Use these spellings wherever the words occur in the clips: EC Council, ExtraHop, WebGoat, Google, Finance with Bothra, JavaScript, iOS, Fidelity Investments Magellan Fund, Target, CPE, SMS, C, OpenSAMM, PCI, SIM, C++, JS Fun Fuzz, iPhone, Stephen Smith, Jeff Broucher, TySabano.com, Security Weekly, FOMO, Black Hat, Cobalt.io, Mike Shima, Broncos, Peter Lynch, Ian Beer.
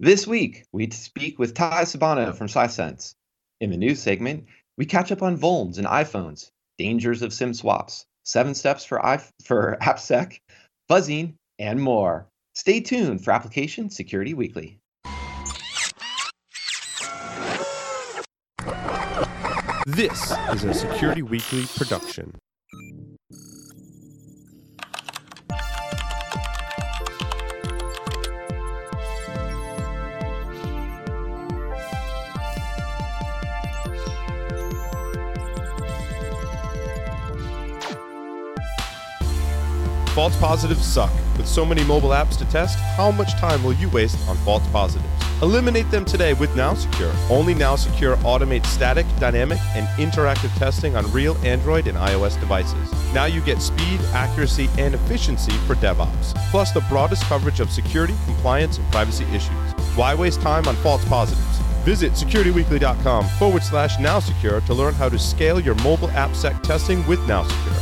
This week, we speak with Ty Sabano from Sisense. In the news segment, we catch up on vulns and iPhones, dangers of SIM swaps, 7 steps for AppSec, fuzzing, and more. Stay tuned for Application Security Weekly. This is a Security Weekly production. False positives suck. With so many mobile apps to test, how much time will you waste on false positives? Eliminate them today with NowSecure. Only NowSecure automates static, dynamic, and interactive testing on real Android and iOS devices. Now you get speed, accuracy, and efficiency for DevOps, plus the broadest coverage of security, compliance, and privacy issues. Why waste time on false positives? Visit securityweekly.com/NowSecure to learn how to scale your mobile AppSec testing with NowSecure.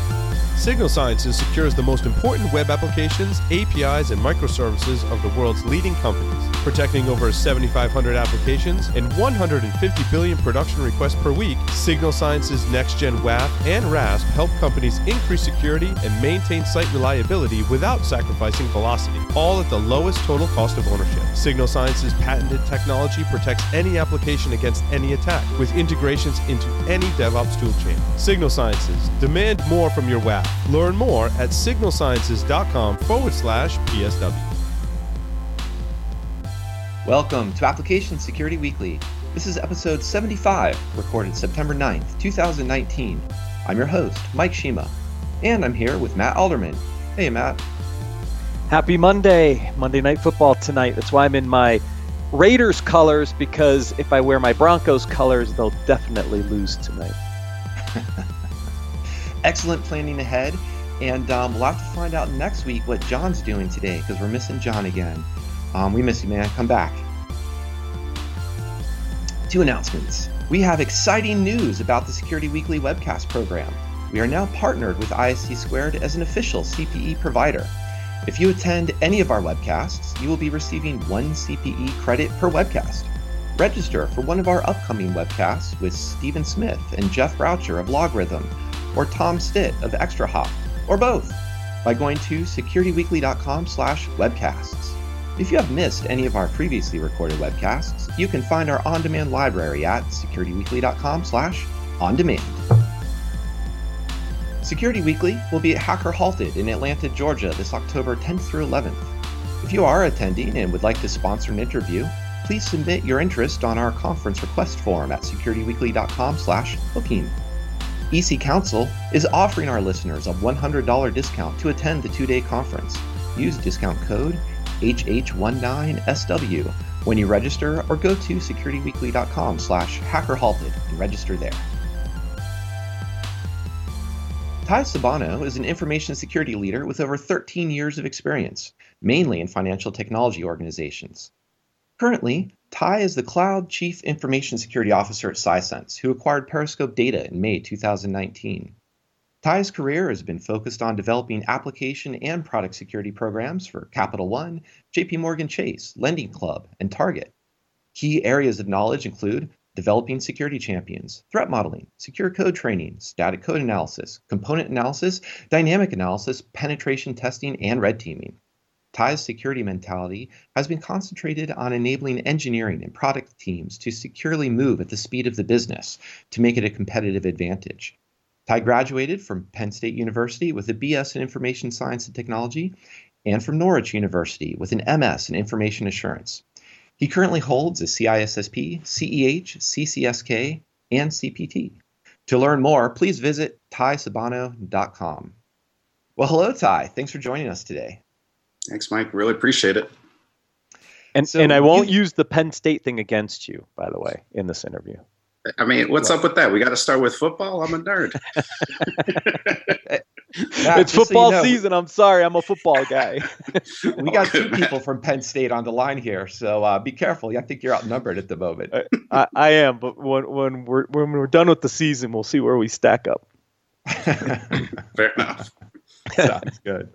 Signal Sciences secures the most important web applications, APIs, and microservices of the world's leading companies, protecting over 7,500 applications and 150 billion production requests per week. Signal Sciences' next-gen WAF and RASP help companies increase security and maintain site reliability without sacrificing velocity, all at the lowest total cost of ownership. Signal Sciences' patented technology protects any application against any attack, with integrations into any DevOps toolchain. Signal Sciences, demand more from your WAF. Learn more at signalsciences.com/PSW. Welcome to Application Security Weekly. This is episode 75, recorded September 9th, 2019. I'm your host, Mike Shima, and I'm here with Matt Alderman. Hey, Matt. Happy Monday. Monday Night Football tonight. That's why I'm in my Raiders colors, because if I wear my Broncos colors, they'll definitely lose tonight. Excellent planning ahead, and we'll have to find out next week what John's doing today, because we're missing John again. We miss you, man. Come back. 2 announcements. We have exciting news about the Security Weekly webcast program. We are now partnered with ISC Squared as an official CPE provider. If you attend any of our webcasts, you will be receiving 1 CPE credit per webcast. Register for one of our upcoming webcasts with Stephen Smith and Jeff Broucher of LogRhythm, or Tom Stitt of ExtraHop, or both, by going to securityweekly.com/webcasts. If you have missed any of our previously recorded webcasts, you can find our on-demand library at securityweekly.com/on-demand. Security Weekly will be at Hacker Halted in Atlanta, Georgia this October 10th through 11th. If you are attending and would like to sponsor an interview, please submit your interest on our conference request form at securityweekly.com/booking. EC Council is offering our listeners a $100 discount to attend the 2-day conference. Use discount code HH19SW when you register, or go to securityweekly.com/HackerHalted and register there. Ty Sabano is an information security leader with over 13 years of experience, mainly in financial technology organizations. Currently, Ty is the Cloud Chief Information Security Officer at Sisense, who acquired Periscope Data in May 2019. Ty's career has been focused on developing application and product security programs for Capital One, JPMorgan Chase, Lending Club, and Target. Key areas of knowledge include developing security champions, threat modeling, secure code training, static code analysis, component analysis, dynamic analysis, penetration testing, and red teaming. Ty's security mentality has been concentrated on enabling engineering and product teams to securely move at the speed of the business to make it a competitive advantage. Ty graduated from Penn State University with a BS in Information Science and Technology, and from Norwich University with an MS in Information Assurance. He currently holds a CISSP, CEH, CCSK, and CPT. To learn more, please visit tysabano.com. Well, hello, Ty. Thanks for joining us today. Thanks, Mike. Really appreciate it. And I won't use the Penn State thing against you, by the way, in this interview. I mean, what's up with that? We got to start with football. I'm a nerd. It's football season. I'm sorry. I'm a football guy. We got 2 people from Penn State on the line here, so be careful. I think you're outnumbered at the moment. I am, but when we're done with the season, we'll see where we stack up. Fair enough. Sounds good.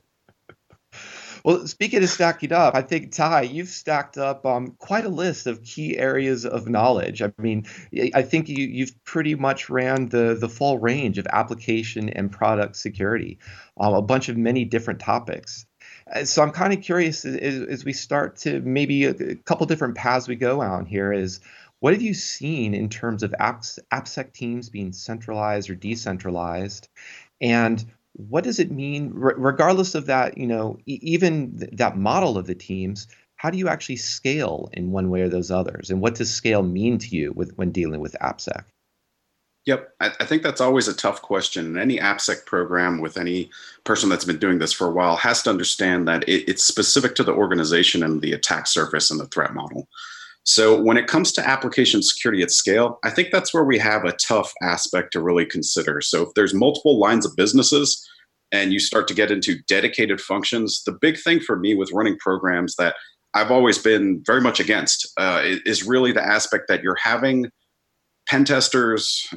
Well, speaking of stacking up, I think, Ty, you've stacked up quite a list of key areas of knowledge. I mean, I think you've pretty much ran the full range of application and product security, a bunch of many different topics. So I'm kind of curious as we start to maybe a couple different paths we go on here is, what have you seen in terms of AppSec teams being centralized or decentralized? And what does it mean, regardless of that, you know, even that model of the teams, how do you actually scale in one way or those others? And what does scale mean to you when dealing with AppSec? Yep. I think that's always a tough question. And any AppSec program with any person that's been doing this for a while has to understand that it's specific to the organization and the attack surface and the threat model. So when it comes to application security at scale, I think that's where we have a tough aspect to really consider. So if there's multiple lines of businesses and you start to get into dedicated functions, the big thing for me with running programs that I've always been very much against is really the aspect that you're having pen testers,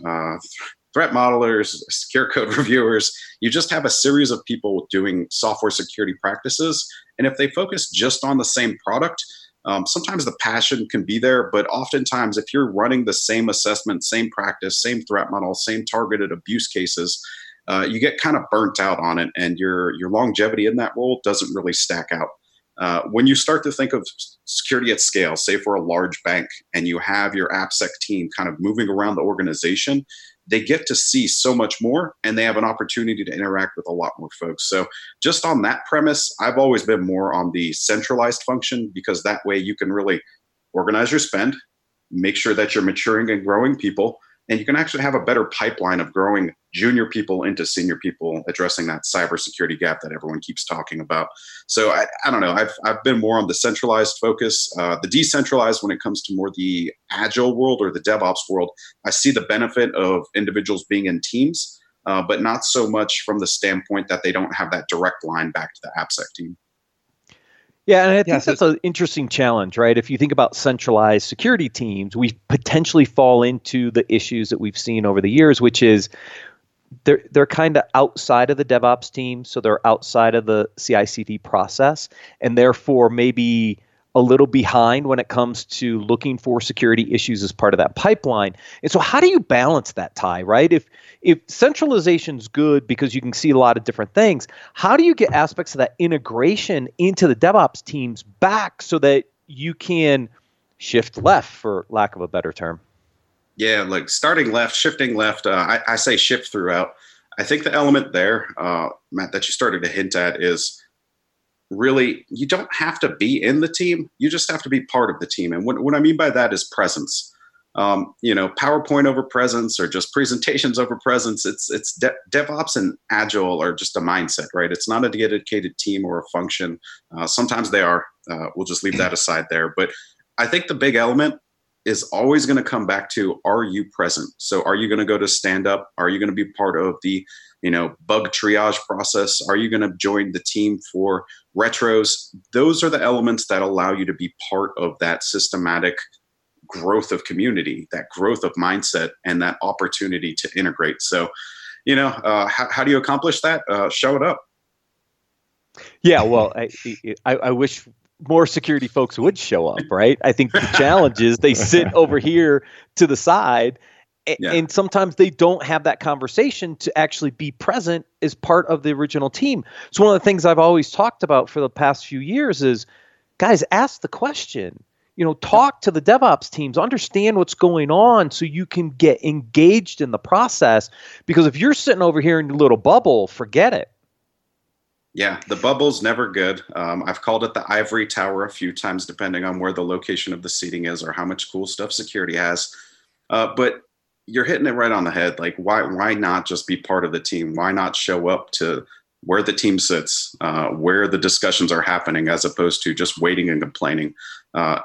threat modelers, secure code reviewers. You just have a series of people doing software security practices. And if they focus just on the same product, sometimes the passion can be there, but oftentimes if you're running the same assessment, same practice, same threat model, same targeted abuse cases, you get kind of burnt out on it, and your longevity in that role doesn't really stack out. When you start to think of security at scale, say for a large bank, and you have your AppSec team kind of moving around the organization, they get to see so much more, and they have an opportunity to interact with a lot more folks. So just on that premise, I've always been more on the centralized function, because that way you can really organize your spend, make sure that you're maturing and growing people, and you can actually have a better pipeline of growing junior people into senior people, addressing that cybersecurity gap that everyone keeps talking about. So I don't know. I've been more on the centralized focus. The decentralized, when it comes to more the agile world or the DevOps world, I see the benefit of individuals being in teams, but not so much from the standpoint that they don't have that direct line back to the AppSec team. Yeah, and I think that's an interesting challenge, right? If you think about centralized security teams, we potentially fall into the issues that we've seen over the years, which is they're kind of outside of the DevOps team, so they're outside of the CI/CD process, and therefore maybe a little behind when it comes to looking for security issues as part of that pipeline. And so how do you balance that, Ty, right? If centralization's good because you can see a lot of different things, how do you get aspects of that integration into the DevOps teams back so that you can shift left, for lack of a better term? Yeah, like starting left, shifting left, I say shift throughout. I think the element there, Matt, that you started to hint at is really, you don't have to be in the team. You just have to be part of the team. And what I mean by that is presence. You know, PowerPoint over presence, or just presentations over presence. It's DevOps and Agile are just a mindset, right? It's not a dedicated team or a function. Sometimes they are. We'll just leave that aside there. But I think the big element is always going to come back to, are you present? So are you going to go to stand up? Are you going to be part of the bug triage process? Are you going to join the team for retros? Those are the elements that allow you to be part of that systematic growth of community, that growth of mindset, and that opportunity to integrate. So, how do you accomplish that? Show it up. Yeah, well, I wish more security folks would show up, right? I think the challenge is they sit over here to the side. Yeah. And sometimes they don't have that conversation to actually be present as part of the original team. So one of the things I've always talked about for the past few years is, guys, ask the question. Talk to the DevOps teams, understand what's going on so you can get engaged in the process. Because if you're sitting over here in your little bubble, forget it. Yeah, the bubble's never good. I've called it the ivory tower a few times, depending on where the location of the seating is or how much cool stuff security has. But you're hitting it right on the head. Like, why not just be part of the team? Why not show up to where the team sits, where the discussions are happening, as opposed to just waiting and complaining?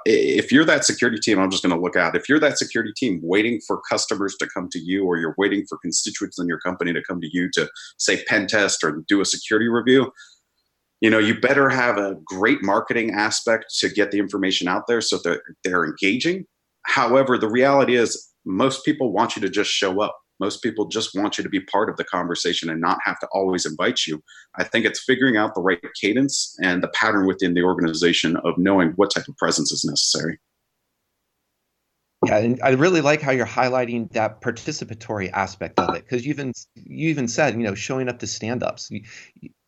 If you're that security team, I'm just going to look out. If you're that security team waiting for customers to come to you, or you're waiting for constituents in your company to come to you to, say, pen test or do a security review, you better have a great marketing aspect to get the information out there so that they're engaging. However, the reality is, most people want you to just show up. Most people just want you to be part of the conversation and not have to always invite you. I think it's figuring out the right cadence and the pattern within the organization of knowing what type of presence is necessary. Yeah, and I really like how you're highlighting that participatory aspect of it, because you even said, you know, showing up to stand-ups.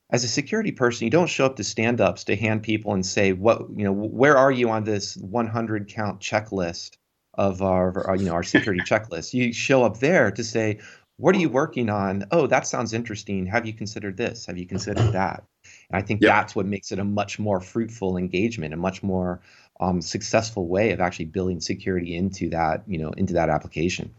As a security person, you don't show up to stand-ups to hand people and say, what, you know, where are you on this 100 count checklist of our, you know, our security checklist? You show up there to say, what are you working on? Oh, that sounds interesting. Have you considered this? Have you considered that? And I think that's what makes it a much more fruitful engagement, a much more successful way of actually building security into that, you know, into that application.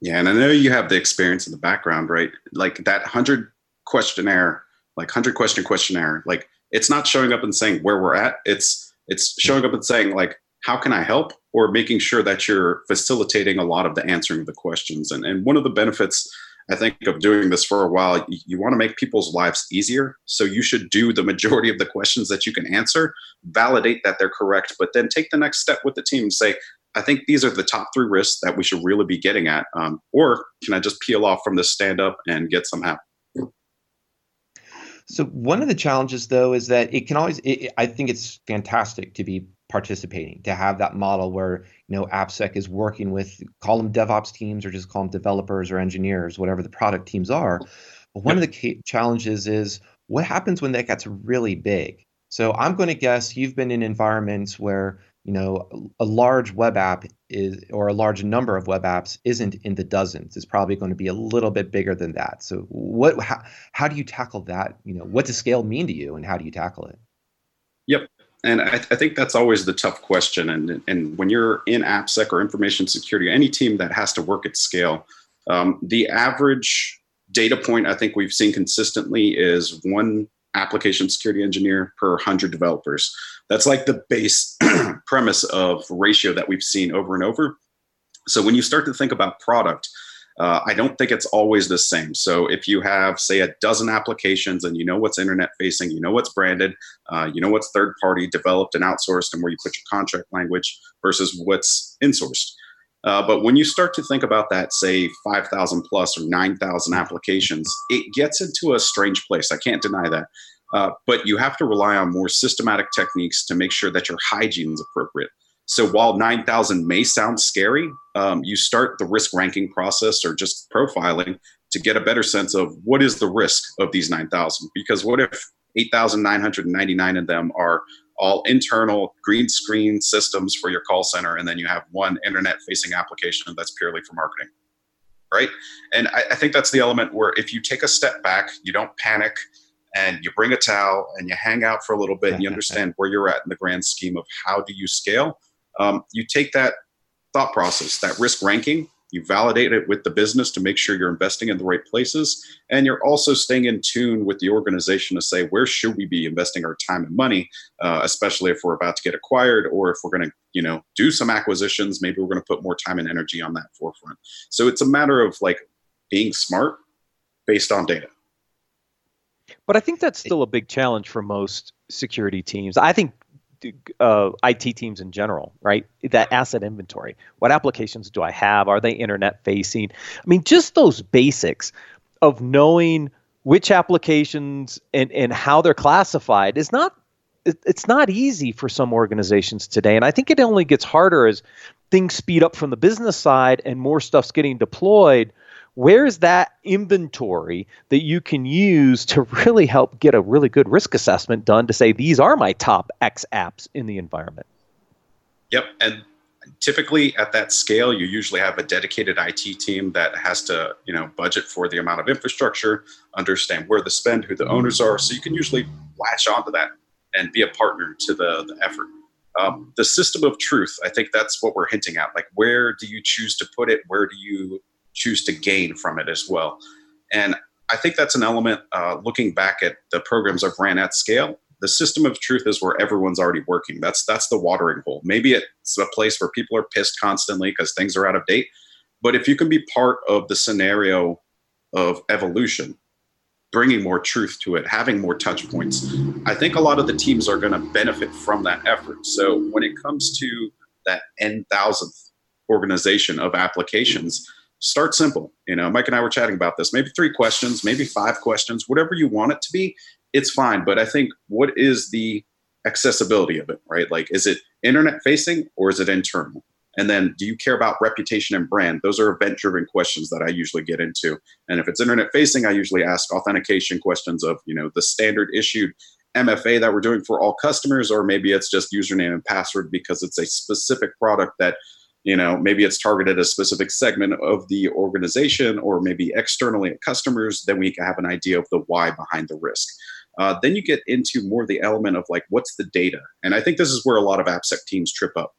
Yeah, and I know you have the experience in the background, right? Like that 100 question questionnaire, like it's not showing up and saying where we're at. It's showing up and saying, like, how can I help? Or making sure that you're facilitating a lot of the answering of the questions. And one of the benefits, I think, of doing this for a while, you want to make people's lives easier. So you should do the majority of the questions that you can answer, validate that they're correct, but then take the next step with the team and say, I think these are the top three risks that we should really be getting at. Or can I just peel off from this stand up and get some help? So one of the challenges, though, is that it can always, I think it's fantastic to be participating, to have that model where, you know, AppSec is working with, call them DevOps teams or just call them developers or engineers, whatever the product teams are. But one of the challenges is what happens when that gets really big? So I'm going to guess you've been in environments where, you know, a large web app is, or a large number of web apps isn't in the dozens. It's probably going to be a little bit bigger than that. So what, how do you tackle that? You know, what does scale mean to you and how do you tackle it? Yep. And I think that's always the tough question. And when you're in AppSec or information security, any team that has to work at scale, the average data point I think we've seen consistently is one application security engineer per 100 developers. That's like the base premise of ratio that we've seen over and over. So when you start to think about product, I don't think it's always the same. So if you have, say, a dozen applications and you know what's internet facing, you know what's branded, you know what's third party developed and outsourced and where you put your contract language versus what's insourced. But when you start to think about that, say 5,000 plus or 9,000 applications, it gets into a strange place. I can't deny that. But you have to rely on more systematic techniques to make sure that your hygiene is appropriate. So while 9,000 may sound scary, you start the risk ranking process or just profiling to get a better sense of what is the risk of these 9,000. Because what if 8,999 of them are all internal green screen systems for your call center, and then you have one internet-facing application that's purely for marketing, right? And I think that's the element where if you take a step back, you don't panic, and you bring a towel, and you hang out for a little bit, and you understand where you're at in the grand scheme of how do you scale, you take that thought process, that risk ranking, you validate it with the business to make sure you're investing in the right places, and you're also staying in tune with the organization to say, where should we be investing our time and money, especially if we're about to get acquired or if we're going to, you know, do some acquisitions, maybe we're going to put more time and energy on that forefront. So it's a matter of like being smart based on data. But I think that's still a big challenge for most security teams. I think IT teams in general, right? That asset inventory. What applications do I have? Are they internet facing? I mean, just those basics of knowing which applications and how they're classified is not, it's not easy for some organizations today. And I think it only gets harder as things speed up from the business side and more stuff's getting deployed. Where's that inventory that you can use to really help get a really good risk assessment done to say, these are my top X apps in the environment? Yep. And typically at that scale, you usually have a dedicated IT team that has to, you know, budget for the amount of infrastructure, understand where to spend, who the owners are. So you can usually latch onto that and be a partner to the effort. The system of truth, I think that's what we're hinting at. Like, where do you choose to put it? Where do you choose to gain from it as well? And I think that's an element, looking back at the programs I've ran at scale, the system of truth is where everyone's already working. That's the watering hole. Maybe it's a place where people are pissed constantly because things are out of date. But if you can be part of the scenario of evolution, bringing more truth to it, having more touch points, I think a lot of the teams are going to benefit from that effort. So when it comes to that N thousandth organization of applications, Start simple. You know, Mike and I were chatting about this. Maybe 3 questions, maybe 5 questions, whatever you want it to be, it's fine. But I think, what is the accessibility of it, right? Like, is it internet facing or is it internal? And then, do you care about reputation and brand? Those are event-driven questions that I usually get into. And if it's internet-facing, I usually ask authentication questions of, you know, the standard-issued MFA that we're doing for all customers, or maybe it's just username and password because it's a specific product that, you know, maybe it's targeted a specific segment of the organization, or maybe externally at customers. Then we can have an idea of the why behind the risk. Then you get into more the element of, like, what's the data? And I think this is where a lot of AppSec teams trip up.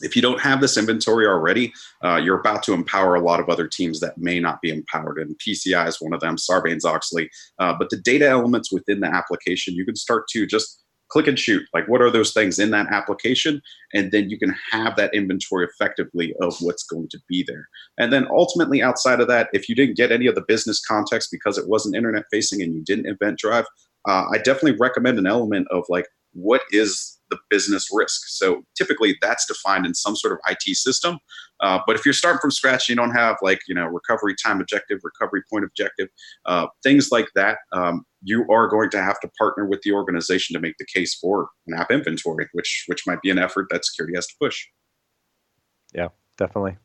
If you don't have this inventory already, you're about to empower a lot of other teams that may not be empowered. And PCI is one of them, Sarbanes-Oxley. But the data elements within the application, you can start to just click and shoot. Like, what are those things in that application? And then you can have that inventory effectively of what's going to be there. And then ultimately, outside of that, if you didn't get any of the business context because it wasn't internet-facing and you didn't event drive, I definitely recommend an element of, like, what is the business risk. So typically that's defined in some sort of IT system. But if you're starting from scratch, you don't have, like, you know, recovery time objective, recovery point objective, things like that. You are going to have to partner with the organization to make the case for an app inventory, which might be an effort that security has to push. Yeah, definitely.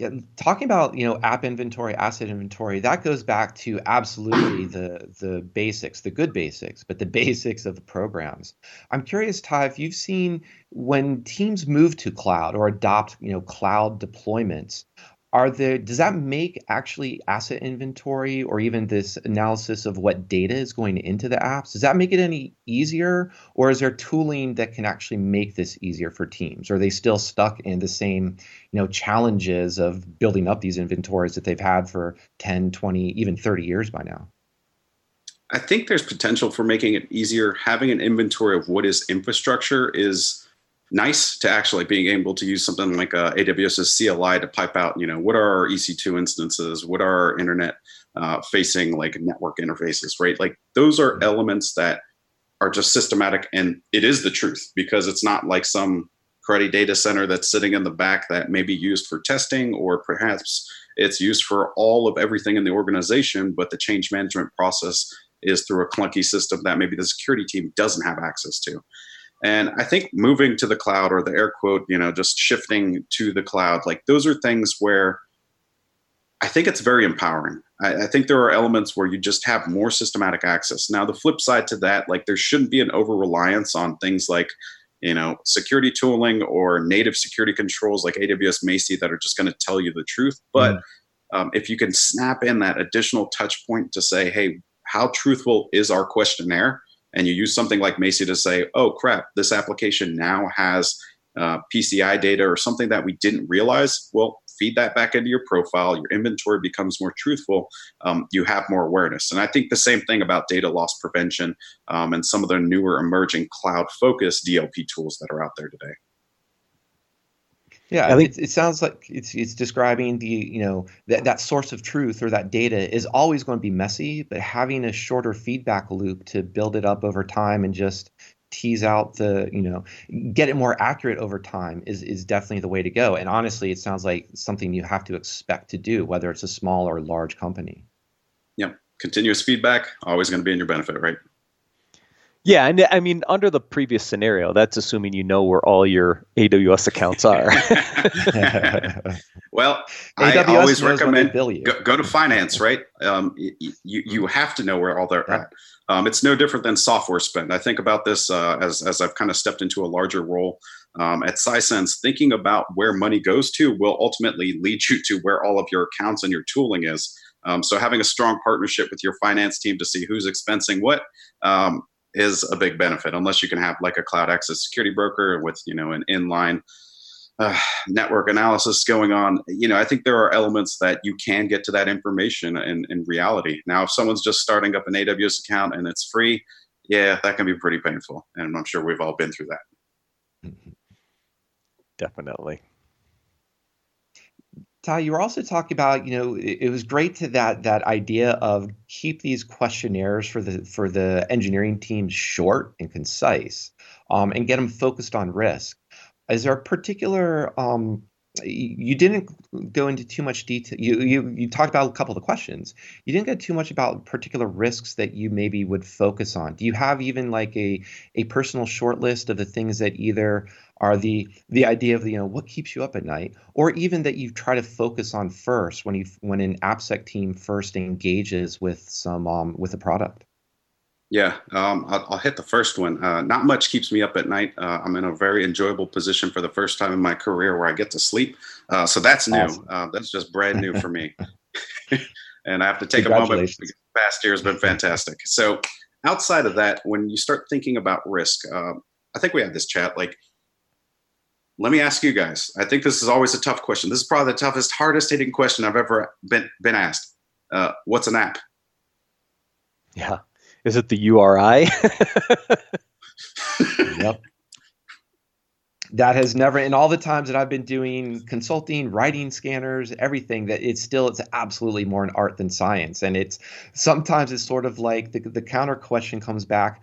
Yeah, talking about, you know, app inventory, asset inventory, that goes back to absolutely the basics, the good basics, but the basics of the programs. I'm curious, Ty, if you've seen when teams move to cloud or adopt, you know, cloud deployments, does that make actually asset inventory or even this analysis of what data is going into the apps, does that make it any easier, or is there tooling that can actually make this easier for teams? Or are they still stuck in the same, you know, challenges of building up these inventories that they've had for 10, 20, even 30 years by now? I think there's potential for making it easier. Having an inventory of what is infrastructure is nice to actually being able to use something like AWS's CLI to pipe out, you know, what are our EC2 instances, what are our internet facing, like, network interfaces, right? Like, those are elements that are just systematic, and it is the truth, because it's not like some cruddy data center that's sitting in the back that may be used for testing, or perhaps it's used for all of everything in the organization, but the change management process is through a clunky system that maybe the security team doesn't have access to. And I think moving to the cloud, or the air quote, you know, just shifting to the cloud, like, those are things where I think it's very empowering. I think there are elements where you just have more systematic access. Now, the flip side to that, like, there shouldn't be an over-reliance on things like, you know, security tooling or native security controls like AWS Macy that are just going to tell you the truth. But if you can snap in that additional touch point to say, hey, how truthful is our questionnaire? And you use something like Macy to say, oh, crap, this application now has PCI data or something that we didn't realize. Well, feed that back into your profile. Your inventory becomes more truthful. You have more awareness. And I think the same thing about data loss prevention and some of the newer emerging cloud-focused DLP tools that are out there today. Yeah, I think it sounds like it's describing the, you know, that source of truth or that data is always going to be messy, but having a shorter feedback loop to build it up over time and just tease out the, you know, get it more accurate over time is definitely the way to go. And honestly, it sounds like something you have to expect to do, whether it's a small or large company. Yeah, continuous feedback, always going to be in your benefit, right? Yeah, and I mean, under the previous scenario, that's assuming you know where all your AWS accounts are. Well, AWS, I always recommend go to finance, right? You have to know where all they're at. It's no different than software spend. I think about this as I've kind of stepped into a larger role at Sisense. Thinking about where money goes to will ultimately lead you to where all of your accounts and your tooling is. So having a strong partnership with your finance team to see who's expensing what is a big benefit, unless you can have like a cloud access security broker with, you know, an inline network analysis going on. You know, I think there are elements that you can get to that information in reality. Now, if someone's just starting up an AWS account and it's free, yeah, that can be pretty painful. And I'm sure we've all been through that. Definitely. Ty, you were also talking about, you know, it was great to that idea of keep these questionnaires for the engineering teams short and concise, and get them focused on risk. Is there a particular you didn't go into too much detail. You talked about a couple of the questions. You didn't get too much about particular risks that you maybe would focus on. Do you have even like a personal short list of the things that either are the idea of, you know, what keeps you up at night, or even that you try to focus on first when an AppSec team first engages with some with a product? Yeah, I'll hit the first one. Not much keeps me up at night. I'm in a very enjoyable position for the first time in my career where I get to sleep. So that's new. Awesome. That's just brand new for me. And I have to take a moment because the past year has been fantastic. So outside of that, when you start thinking about risk, I think we had this chat. Like, let me ask you guys. I think this is always a tough question. This is probably the toughest, hardest hitting question I've ever been asked. What's an app? Yeah. Is it the URI? Yep. That has never, in all the times that I've been doing consulting, writing scanners, everything, that it's absolutely more an art than science. And sometimes it's sort of like the counter question comes back,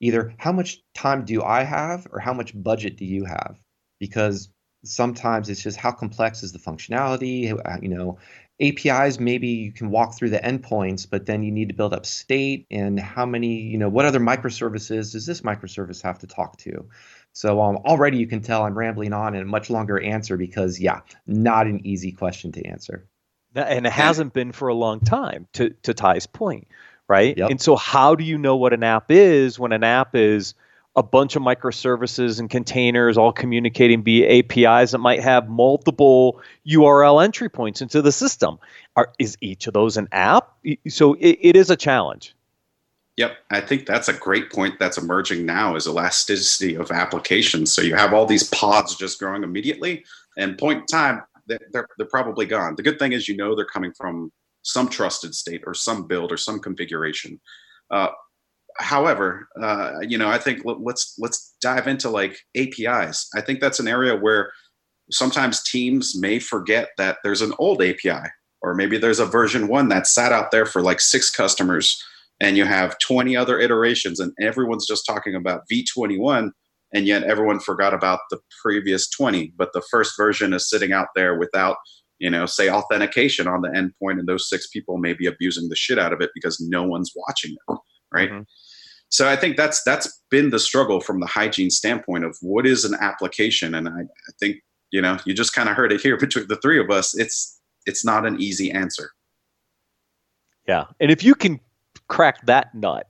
either how much time do I have or how much budget do you have? Because sometimes it's just how complex is the functionality, you know, APIs, maybe you can walk through the endpoints, but then you need to build up state and how many, you know, what other microservices does this microservice have to talk to? So already you can tell I'm rambling on in a much longer answer because, yeah, not an easy question to answer. And it hasn't been for a long time, to Ty's point, right? Yep. And so how do you know what an app is when an app is a bunch of microservices and containers all communicating via APIs that might have multiple URL entry points into the system? Is each of those an app? So it is a challenge. Yep. I think that's a great point that's emerging now is elasticity of applications. So you have all these pods just growing immediately, and point in time, they're probably gone. The good thing is, you know, they're coming from some trusted state or some build or some configuration. However, you know, I think let's dive into like APIs. I think that's an area where sometimes teams may forget that there's an old API, or maybe there's a version 1 that sat out there for like 6 customers, and you have 20 other iterations, and everyone's just talking about V21, and yet everyone forgot about the previous 20. But the first version is sitting out there without, you know, say authentication on the endpoint, and those 6 people may be abusing the shit out of it because no one's watching it, right? Mm-hmm. So I think that's been the struggle from the hygiene standpoint of what is an application. And I think, you know, you just kind of heard it here between the three of us. It's not an easy answer. Yeah. And if you can crack that nut,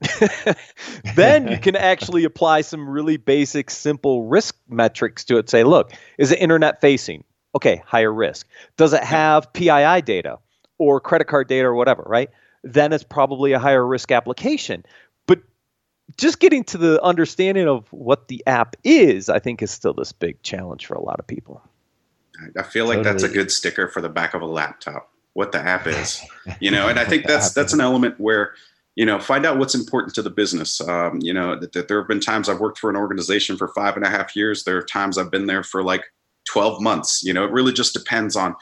then you can actually apply some really basic, simple risk metrics to it. Say, look, is it internet facing? Okay, higher risk. Does it have PII data or credit card data or whatever, right? Then it's probably a higher risk application. Just getting to the understanding of what the app is, I think, is still this big challenge for a lot of people. I feel like totally. That's a good sticker for the back of a laptop, what the app is, you know, and I think that's an element where, you know, find out what's important to the business. You know, that there have been times I've worked for an organization for 5.5 years. There are times I've been there for like 12 months. You know, it really just depends on,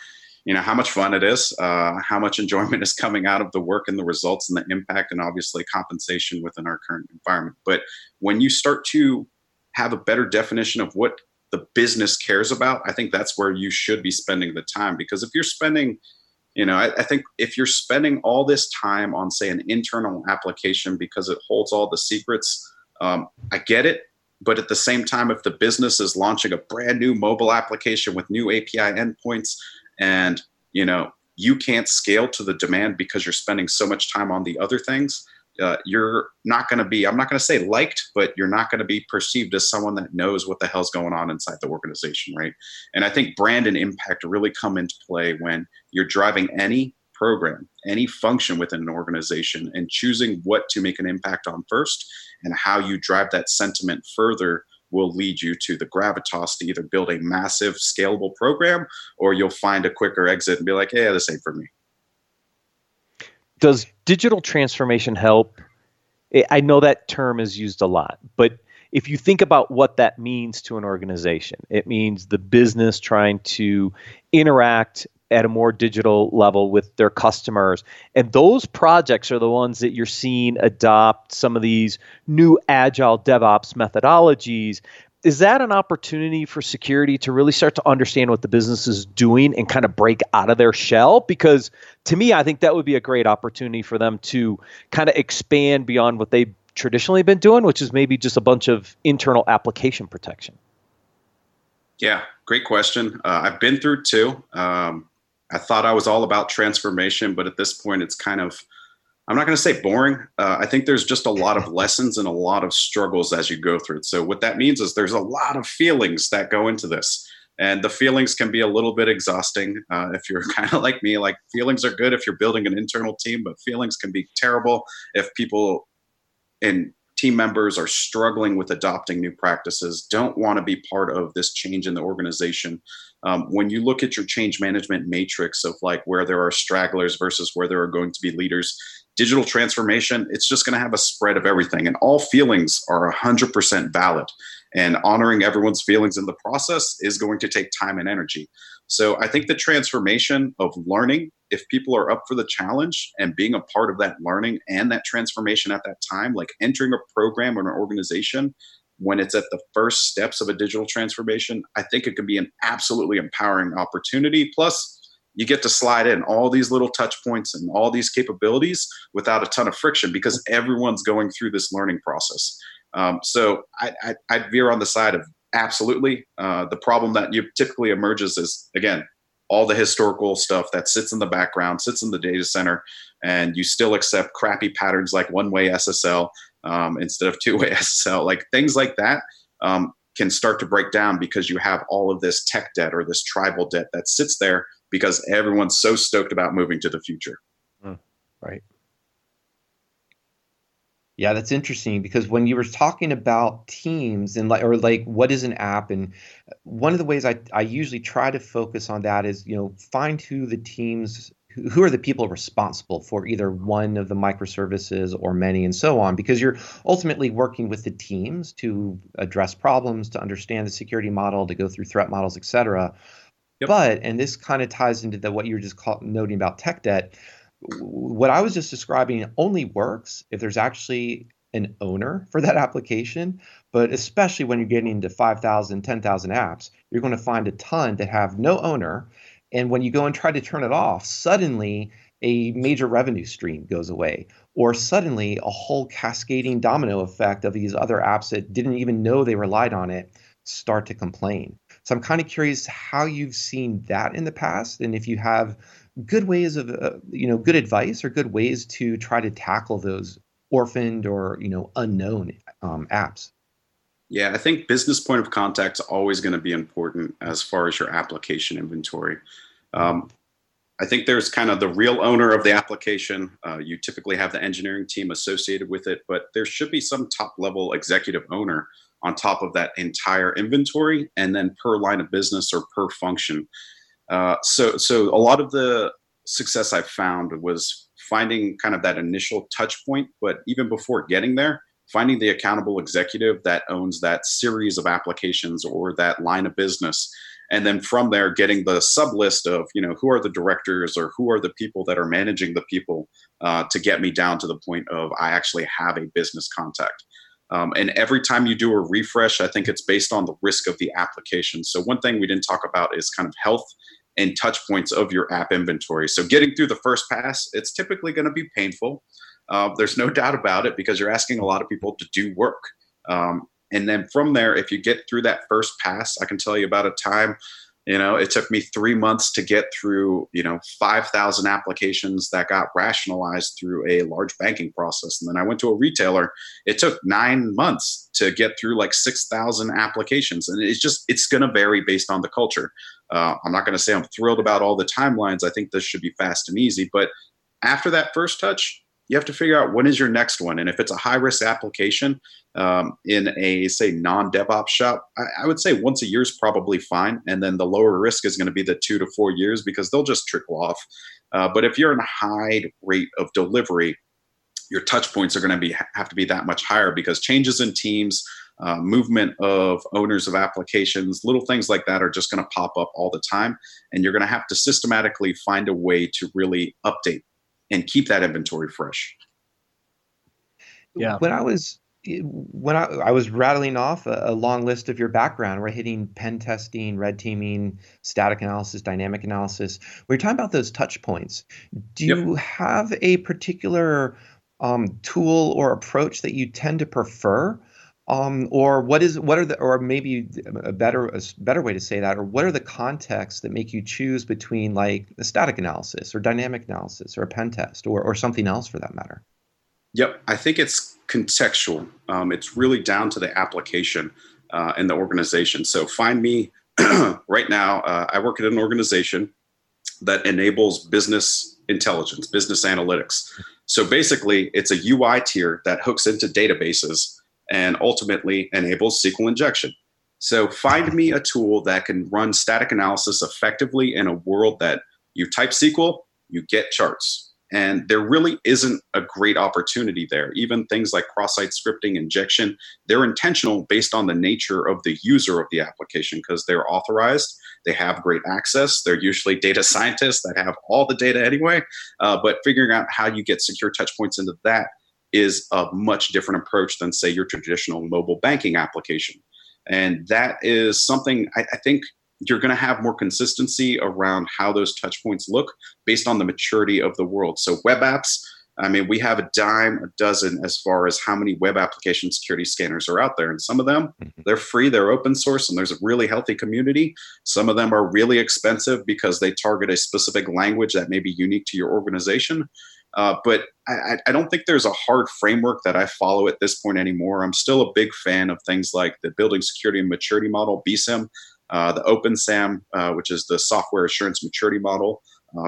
you know, how much fun it is, how much enjoyment is coming out of the work and the results and the impact, and obviously compensation within our current environment. But when you start to have a better definition of what the business cares about, I think that's where you should be spending the time. Because if you're spending, you know, I think if you're spending all this time on, say, an internal application because it holds all the secrets, I get it. But at the same time, if the business is launching a brand new mobile application with new API endpoints, and, you know, you can't scale to the demand because you're spending so much time on the other things, you're not going to be, I'm not going to say liked, but you're not going to be perceived as someone that knows what the hell's going on inside the organization, right? And I think brand and impact really come into play when you're driving any program, any function within an organization, and choosing what to make an impact on first, and how you drive that sentiment further will lead you to the gravitas to either build a massive scalable program, or you'll find a quicker exit and be like, hey, this ain't for me. Does digital transformation help? I know that term is used a lot, but if you think about what that means to an organization, it means the business trying to interact at a more digital level with their customers. And those projects are the ones that you're seeing adopt some of these new agile DevOps methodologies. Is that an opportunity for security to really start to understand what the business is doing and kind of break out of their shell? Because to me, I think that would be a great opportunity for them to kind of expand beyond what they've traditionally been doing, which is maybe just a bunch of internal application protection. Yeah, great question. I've been through two. I thought I was all about transformation, but at this point, it's kind of, I'm not going to say boring. I think there's just a lot of lessons and a lot of struggles as you go through it. So what that means is there's a lot of feelings that go into this. And the feelings can be a little bit exhausting. If you're kind of like me, like feelings are good if you're building an internal team, but feelings can be terrible if people and team members are struggling with adopting new practices, don't want to be part of this change in the organization. When you look at your change management matrix of like where there are stragglers versus where there are going to be leaders, digital transformation, it's just going to have a spread of everything. And all feelings are 100% valid. And honoring everyone's feelings in the process is going to take time and energy. So I think the transformation of learning, if people are up for the challenge and being a part of that learning and that transformation at that time, like entering a program or an organization, when it's at the first steps of a digital transformation, I think it can be an absolutely empowering opportunity. Plus, you get to slide in all these little touch points and all these capabilities without a ton of friction because everyone's going through this learning process. So I'd veer on the side of absolutely. The problem that typically emerges is, again, all the historical stuff that sits in the background, sits in the data center, and you still accept crappy patterns like one-way SSL instead of two-way SSL, like things like that can start to break down because you have all of this tech debt or this tribal debt that sits there because everyone's so stoked about moving to the future. Right. Yeah, that's interesting because when you were talking about teams and like what is an app, and one of the ways I usually try to focus on that is, you know, find who the teams, who are the people responsible for either one of the microservices or many and so on, because you're ultimately working with the teams to address problems, to understand the security model, to go through threat models, et cetera. Yep. But, and this kind of ties into what you were just noting about tech debt, what I was just describing only works if there's actually an owner for that application, but especially when you're getting into 5,000, 10,000 apps, you're going to find a ton that have no owner. And when you go and try to turn it off, suddenly a major revenue stream goes away, or suddenly a whole cascading domino effect of these other apps that didn't even know they relied on it start to complain. So I'm kind of curious how you've seen that in the past, and if you have good ways of, good advice or good ways to try to tackle those orphaned or, unknown apps. Yeah, I think business point of contact is always going to be important as far as your application inventory. I think there's kind of the real owner of the application. You typically have the engineering team associated with it, but there should be some top level executive owner on top of that entire inventory and then per line of business or per function. So a lot of the success I found was finding kind of that initial touch point, but even before getting there, finding the accountable executive that owns that series of applications or that line of business. And then from there, getting the sub list of, who are the directors or who are the people that are managing the people to get me down to the point of I actually have a business contact. And every time you do a refresh, I think it's based on the risk of the application. So one thing we didn't talk about is kind of health and touch points of your app inventory. So getting through the first pass, it's typically going to be painful. There's no doubt about it because you're asking a lot of people to do work. And then from there, if you get through that first pass, I can tell you about a time, it took me 3 months to get through, 5,000 applications that got rationalized through a large banking process. And then I went to a retailer. It took 9 months to get through like 6,000 applications. And it's going to vary based on the culture. I'm not going to say I'm thrilled about all the timelines. I think this should be fast and easy. But after that first touch, you have to figure out when is your next one. And if it's a high-risk application in a, say, non-DevOps shop, I would say once a year is probably fine. And then the lower risk is going to be the 2 to 4 years because they'll just trickle off. But if you're in a high rate of delivery, your touch points are going to have to be that much higher because changes in teams, movement of owners of applications, little things like that are just going to pop up all the time. And you're going to have to systematically find a way to really update and keep that inventory fresh. Yeah. When I was when I was rattling off a long list of your background, we're hitting pen testing, red teaming, static analysis, dynamic analysis. We're talking about those touch points. Do Yep. you have a particular tool or approach that you tend to prefer? Or maybe a better way to say that, or what are the contexts that make you choose between like a static analysis or dynamic analysis or a pen test or something else for that matter? Yep. I think it's contextual. It's really down to the application and the organization. So find me right now. I work at an organization that enables business intelligence, business analytics. So basically, it's a UI tier that hooks into databases and ultimately enables SQL injection. So find me a tool that can run static analysis effectively in a world that you type SQL, you get charts. And there really isn't a great opportunity there. Even things like cross-site scripting, injection, they're intentional based on the nature of the user of the application because they're authorized, they have great access, they're usually data scientists that have all the data anyway, but figuring out how you get secure touch points into that is a much different approach than, say, your traditional mobile banking application. And that is something I think you're going to have more consistency around how those touch points look based on the maturity of the world. So web apps, I mean, we have a dime, a dozen as far as how many web application security scanners are out there. And some of them, they're free, they're open source, and there's a really healthy community. Some of them are really expensive because they target a specific language that may be unique to your organization. But I don't think there's a hard framework that I follow at this point anymore. I'm still a big fan of things like the Building Security and Maturity Model, BSIM, the OpenSAM, which is the Software Assurance Maturity Model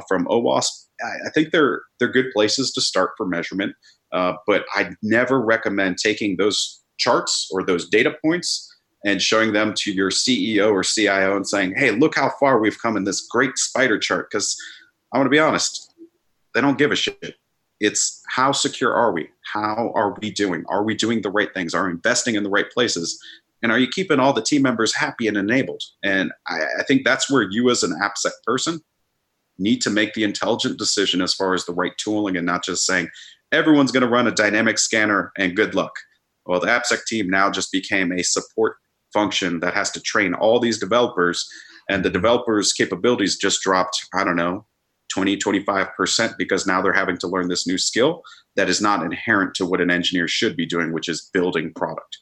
from OWASP. I think they're good places to start for measurement, but I'd never recommend taking those charts or those data points and showing them to your CEO or CIO and saying, hey, look how far we've come in this great spider chart, because I want to be honest. They don't give a shit. It's how secure are we? How are we doing? Are we doing the right things? Are we investing in the right places? And are you keeping all the team members happy and enabled? And I think that's where you as an AppSec person need to make the intelligent decision as far as the right tooling and not just saying, everyone's going to run a dynamic scanner and good luck. Well, the AppSec team now just became a support function that has to train all these developers, and the developers' capabilities just dropped, I don't know, 20, 25% because now they're having to learn this new skill that is not inherent to what an engineer should be doing, which is building product.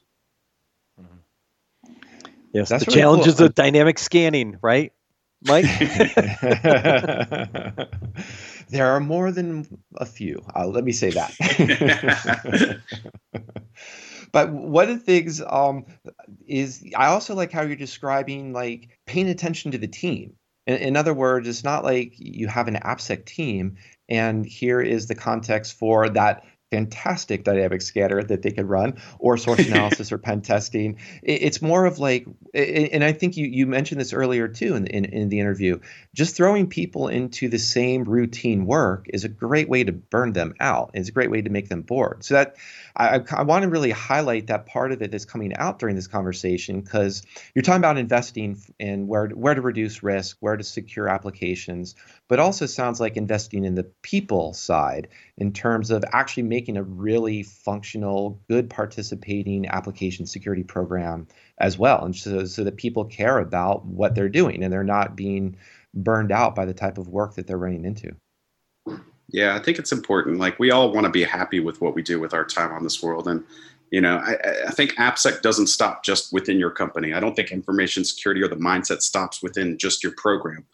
Yes, that's the really challenges cool. of dynamic scanning, right, Mike? There are more than a few. Let me say that. But one of the things is I also like how you're describing like paying attention to the team. In other words, it's not like you have an AppSec team, and here is the context for that fantastic dynamic scanner that they could run, or source analysis, or pen testing. It's more of like, and I think you mentioned this earlier too in the interview. Just throwing people into the same routine work is a great way to burn them out. It's a great way to make them bored. So that I want to really highlight that part of it that's coming out during this conversation, because you're talking about investing in where to reduce risk, where to secure applications, but also sounds like investing in the people side in terms of actually making a really functional, good participating application security program as well. And so that people care about what they're doing and they're not being burned out by the type of work that they're running into. Yeah, I think it's important. Like, we all want to be happy with what we do with our time on this world. And, you know, I think AppSec doesn't stop just within your company. I don't think information security or the mindset stops within just your program.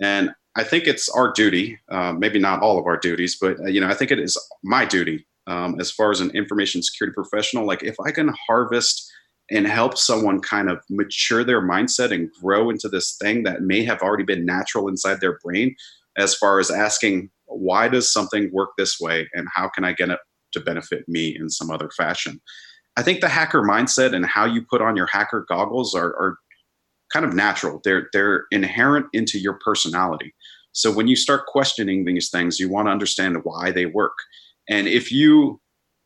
And I think it's our duty, maybe not all of our duties, but you know, I think it is my duty as far as an information security professional. Like, if I can harvest and help someone kind of mature their mindset and grow into this thing that may have already been natural inside their brain, as far as asking, why does something work this way and how can I get it to benefit me in some other fashion? I think the hacker mindset and how you put on your hacker goggles are kind of natural. They're inherent into your personality. So when you start questioning these things, you want to understand why they work. And if you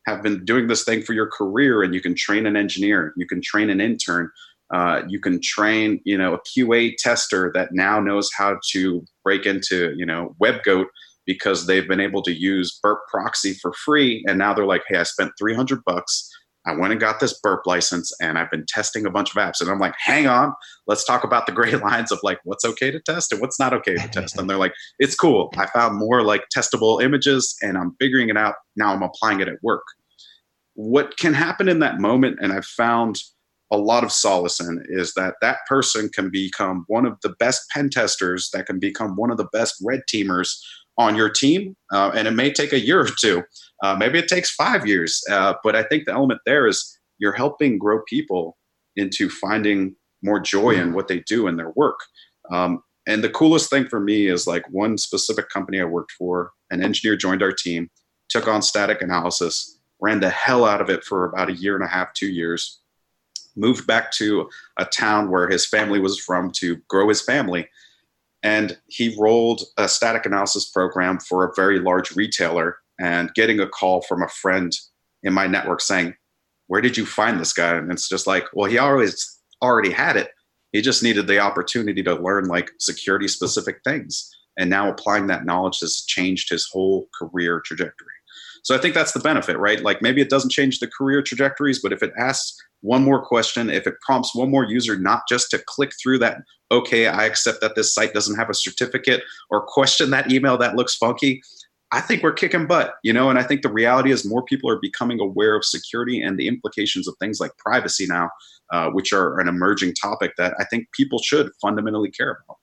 have been doing this thing for your career and you can train an engineer, you can train an intern, you can train, you know, a QA tester that now knows how to break into, you know, WebGoat because they've been able to use Burp proxy for free. And now they're like, hey, I spent $300. I went and got this Burp license, and I've been testing a bunch of apps. And I'm like, hang on, let's talk about the gray lines of like what's okay to test and what's not okay to test. And they're like, it's cool. I found more like testable images, and I'm figuring it out. Now I'm applying it at work. What can happen in that moment, and I've found a lot of solace in, is that that person can become one of the best pen testers, that can become one of the best red teamers on your team. And it may take a year or two. Maybe it takes 5 years. But I think the element there is you're helping grow people into finding more joy in what they do in their work. And the coolest thing for me is like one specific company I worked for, an engineer joined our team, took on static analysis, ran the hell out of it for about 1.5 to 2 years, moved back to a town where his family was from to grow his family. And he rolled a static analysis program for a very large retailer, and getting a call from a friend in my network saying, where did you find this guy? And it's just like, well, he already had it. He just needed the opportunity to learn like security specific things. And now applying that knowledge has changed his whole career trajectory. So I think that's the benefit, right? Like maybe it doesn't change the career trajectories, but if it asks one more question, if it prompts one more user not just to click through that, okay, I accept that this site doesn't have a certificate, or question that email that looks funky, I think we're kicking butt, you know? And I think the reality is more people are becoming aware of security and the implications of things like privacy now, which are an emerging topic that I think people should fundamentally care about.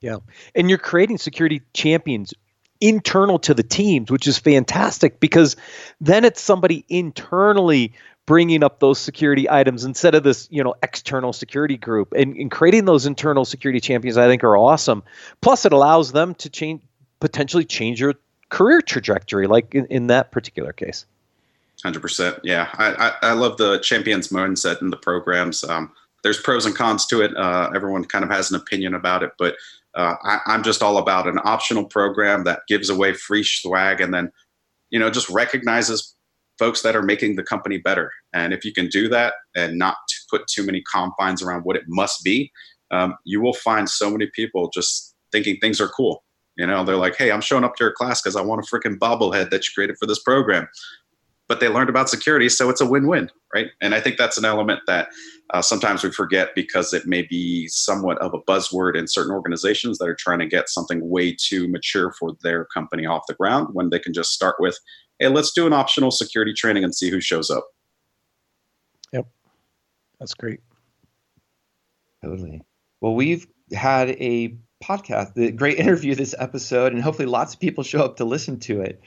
Yeah. And you're creating security champions internal to the teams, which is fantastic, because then it's somebody internally bringing up those security items instead of this, you know, external security group, and creating those internal security champions, I think, are awesome. Plus, it allows them to potentially change your career trajectory, like in that particular case. 100%. Yeah. I love the champions mindset in the programs. There's pros and cons to it. Everyone kind of has an opinion about it, but I'm just all about an optional program that gives away free swag and then, you know, just recognizes folks that are making the company better. And if you can do that and not put too many confines around what it must be, you will find so many people just thinking things are cool. You know, they're like, hey, I'm showing up to your class because I want a freaking bobblehead that you created for this program. But they learned about security, so it's a win-win, right? And I think that's an element that sometimes we forget, because it may be somewhat of a buzzword in certain organizations that are trying to get something way too mature for their company off the ground, when they can just start with, hey, let's do an optional security training and see who shows up. Yep. That's great. Totally. Well, we've had a podcast, the great interview this episode, and hopefully lots of people show up to listen to it.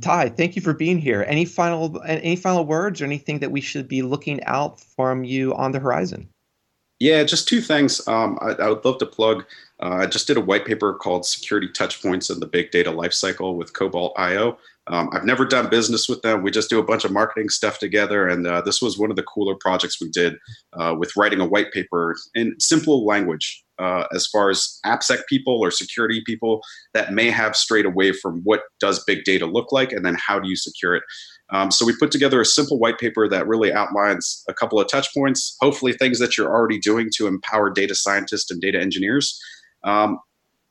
Ty, thank you for being here. Any final words or anything that we should be looking out from you on the horizon? Yeah, just two things. I would love to plug. I just did a white paper called Security Touchpoints in the Big Data Lifecycle with Cobalt.io. I've never done business with them. We just do a bunch of marketing stuff together. And this was one of the cooler projects we did with writing a white paper in simple language as far as AppSec people or security people that may have strayed away from what does big data look like, and then how do you secure it. So we put together a simple white paper that really outlines a couple of touch points, hopefully things that you're already doing to empower data scientists and data engineers.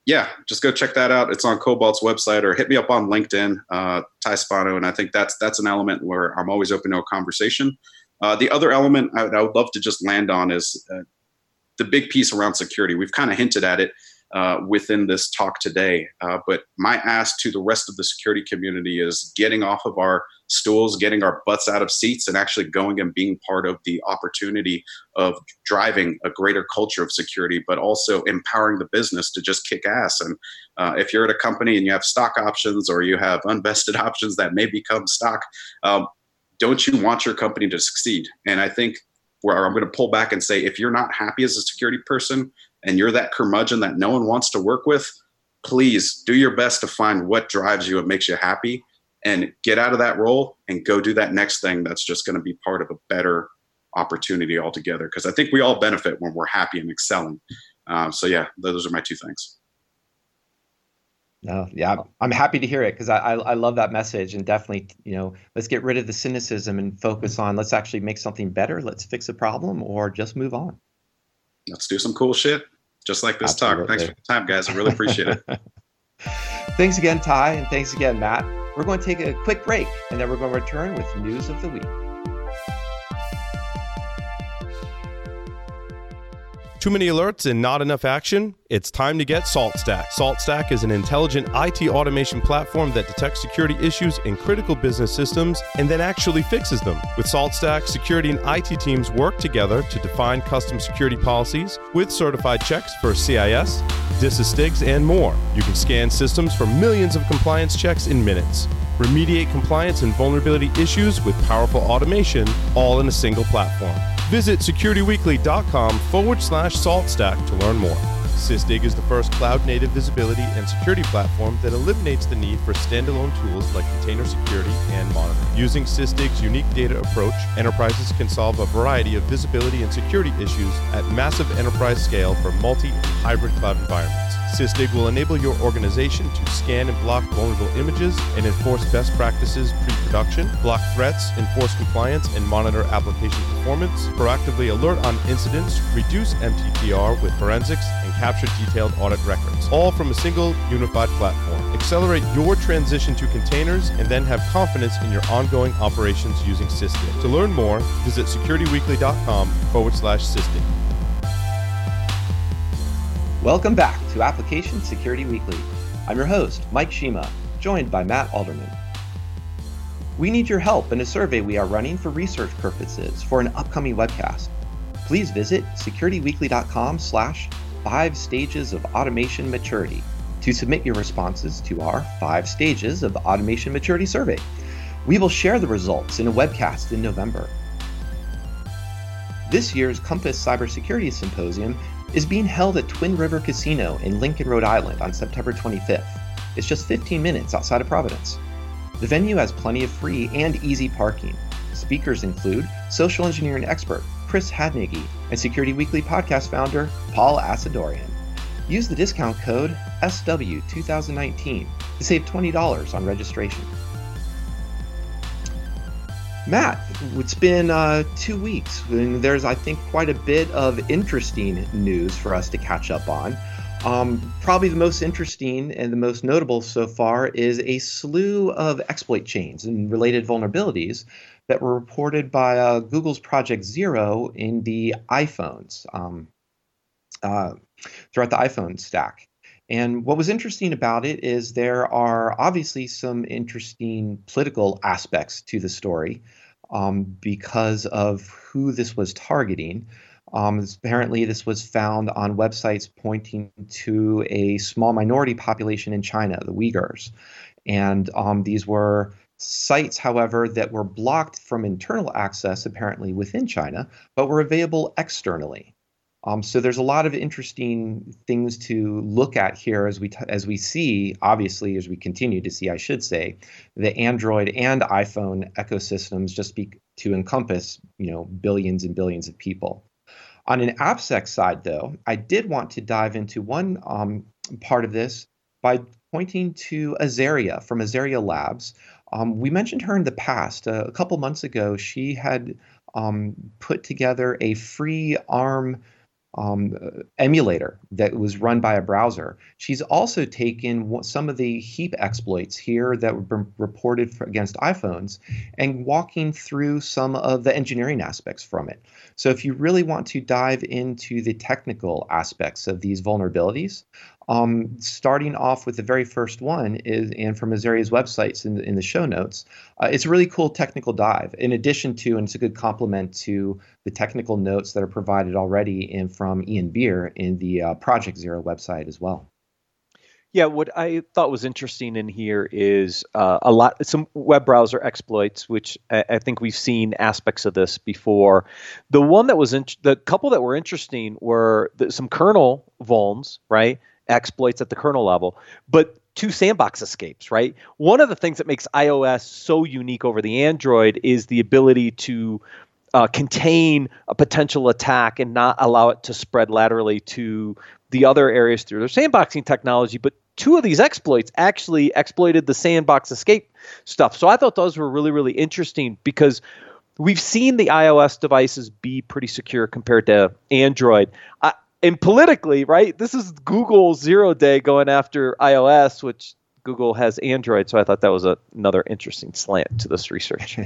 Yeah, just go check that out. It's on Cobalt's website, or hit me up on LinkedIn, Ty Sabano, and I think that's an element where I'm always open to a conversation. The other element I would love to just land on is the big piece around security. We've kind of hinted at it within this talk today, but my ask to the rest of the security community is getting off of our stools, getting our butts out of seats, and actually going and being part of the opportunity of driving a greater culture of security, but also empowering the business to just kick ass. And if you're at a company and you have stock options, or you have unvested options that may become stock, don't you want your company to succeed? And I think where I'm going to pull back and say, if you're not happy as a security person, and you're that curmudgeon that no one wants to work with, please do your best to find what drives you, what makes you happy, and get out of that role and go do that next thing that's just going to be part of a better opportunity altogether. Because I think we all benefit when we're happy and excelling. So yeah, those are my two things. No, yeah, I'm happy to hear it, because I love that message, and definitely, you know, let's get rid of the cynicism and focus on, let's actually make something better, let's fix a problem, or just move on. Let's do some cool shit. Just like this Absolutely. Talk. Thanks for the time, guys. I really appreciate it. Thanks again, Ty, and thanks again, Matt. We're going to take a quick break, and then we're going to return with News of the Week. Too many alerts and not enough action? It's time to get SaltStack. SaltStack is an intelligent IT automation platform that detects security issues in critical business systems and then actually fixes them. With SaltStack, security and IT teams work together to define custom security policies with certified checks for CIS, DISA/STIGs, and more. You can scan systems for millions of compliance checks in minutes. Remediate compliance and vulnerability issues with powerful automation, all in a single platform. Visit securityweekly.com/saltstack to learn more. SysDig is the first cloud-native visibility and security platform that eliminates the need for standalone tools like container security and monitoring. Using SysDig's unique data approach, enterprises can solve a variety of visibility and security issues at massive enterprise scale for multi- and hybrid cloud environments. SysDig will enable your organization to scan and block vulnerable images and enforce best practices pre-production, block threats, enforce compliance, and monitor application performance, proactively alert on incidents, reduce MTTR with forensics, and capture detailed audit records, all from a single unified platform. Accelerate your transition to containers and then have confidence in your ongoing operations using SysDig. To learn more, visit securityweekly.com/SysDig. Welcome back to Application Security Weekly. I'm your host, Mike Shima, joined by Matt Alderman. We need your help in a survey we are running for research purposes for an upcoming webcast. Please visit securityweekly.com/5 stages of automation maturity to submit your responses to our 5 stages of automation maturity survey. We will share the results in a webcast in November. This year's Compass Cybersecurity Symposium is being held at Twin River Casino in Lincoln, Rhode Island on September 25th. It's just 15 minutes outside of Providence. The venue has plenty of free and easy parking. Speakers include social engineering expert Chris Hadnagy and Security Weekly podcast founder Paul Asadorian. Use the discount code SW2019 to save $20 on registration. Matt, it's been 2 weeks, and there's, I think, quite a bit of interesting news for us to catch up on. Probably the most interesting and the most notable so far is a slew of exploit chains and related vulnerabilities that were reported by Google's Project Zero in the iPhones, throughout the iPhone stack. And what was interesting about it is there are obviously some interesting political aspects to the story because of who this was targeting. Apparently, this was found on websites pointing to a small minority population in China, the Uyghurs. And these were sites, however, that were blocked from internal access, apparently within China, but were available externally. So there's a lot of interesting things to look at here as we see, obviously, as we continue to see, I should say, the Android and iPhone ecosystems just to encompass, billions and billions of people. On an AppSec side, though, I did want to dive into one part of this by pointing to Azaria from Azaria Labs. We mentioned her in the past. A couple months ago, she had put together a free ARM emulator that was run by a browser. She's also taken some of the heap exploits here that were reported against iPhones and walking through some of the engineering aspects from it. So if you really want to dive into the technical aspects of these vulnerabilities, starting off with the very first one and from Azaria's websites in the show notes, it's a really cool technical dive in addition to, and it's a good complement to the technical notes that are provided already in from Ian Beer in the Project Zero website as well. Yeah, what I thought was interesting in here is some web browser exploits, which I think we've seen aspects of this before. The one that was the couple that were interesting were some kernel vulns, right? Exploits at the kernel level, but 2 sandbox escapes, right? One of the things that makes iOS so unique over the Android is the ability to contain a potential attack and not allow it to spread laterally to the other areas through their sandboxing technology, but 2 of these exploits actually exploited the sandbox escape stuff. So I thought those were really, really interesting because we've seen the iOS devices be pretty secure compared to Android. And politically, right, this is Google's zero day going after iOS, which Google has Android. So I thought that was another interesting slant to this research.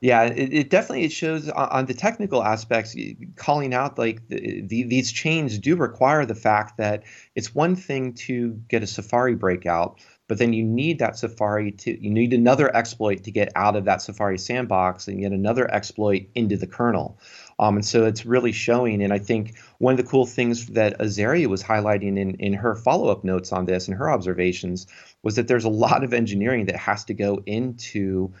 Yeah, it definitely shows on the technical aspects, calling out like these chains do require the fact that it's one thing to get a Safari breakout, but then you need that Safari to, you need another exploit to get out of that Safari sandbox and yet another exploit into the kernel. And so it's really showing, and I think one of the cool things that Azaria was highlighting in her follow-up notes on this and her observations was that there's a lot of engineering that has to go into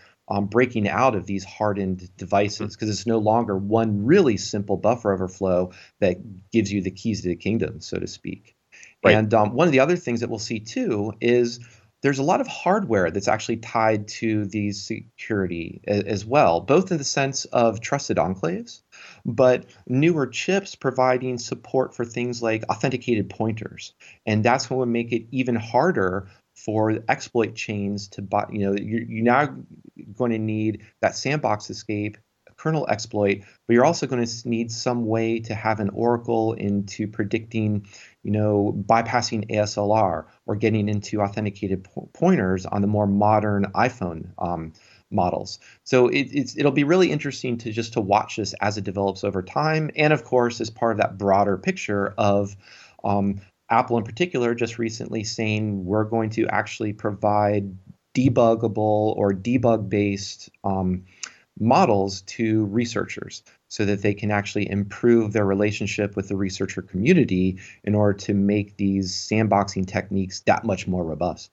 breaking out of these hardened devices, because it's no longer one really simple buffer overflow that gives you the keys to the kingdom, so to speak. Right. And one of the other things that we'll see, too, is there's a lot of hardware that's actually tied to the security as well, both in the sense of trusted enclaves, but newer chips providing support for things like authenticated pointers. And that's what would make it even harder for exploit chains to buy. You know, you're now going to need that sandbox escape kernel exploit, but you're also going to need some way to have an oracle into predicting, you know, bypassing ASLR or getting into authenticated pointers on the more modern iPhone models. So it'll be really interesting to just to watch this as it develops over time. And of course, as part of that broader picture of Apple in particular, just recently saying we're going to actually provide debuggable or debug-based models to researchers so that they can actually improve their relationship with the researcher community in order to make these sandboxing techniques that much more robust.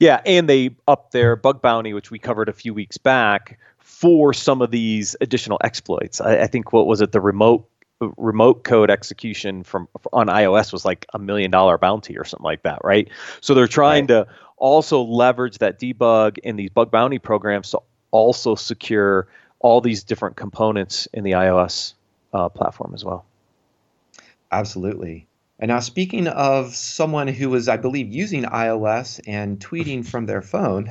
Yeah, and they upped their bug bounty, which we covered a few weeks back, for some of these additional exploits. I think, what was it, the remote code execution from on iOS was like $1 million bounty or something like that, right? So they're trying to also leverage that debug in these bug bounty programs to also secure all these different components in the iOS platform as well. Absolutely. And now, speaking of someone who was, I believe, using iOS and tweeting from their phone,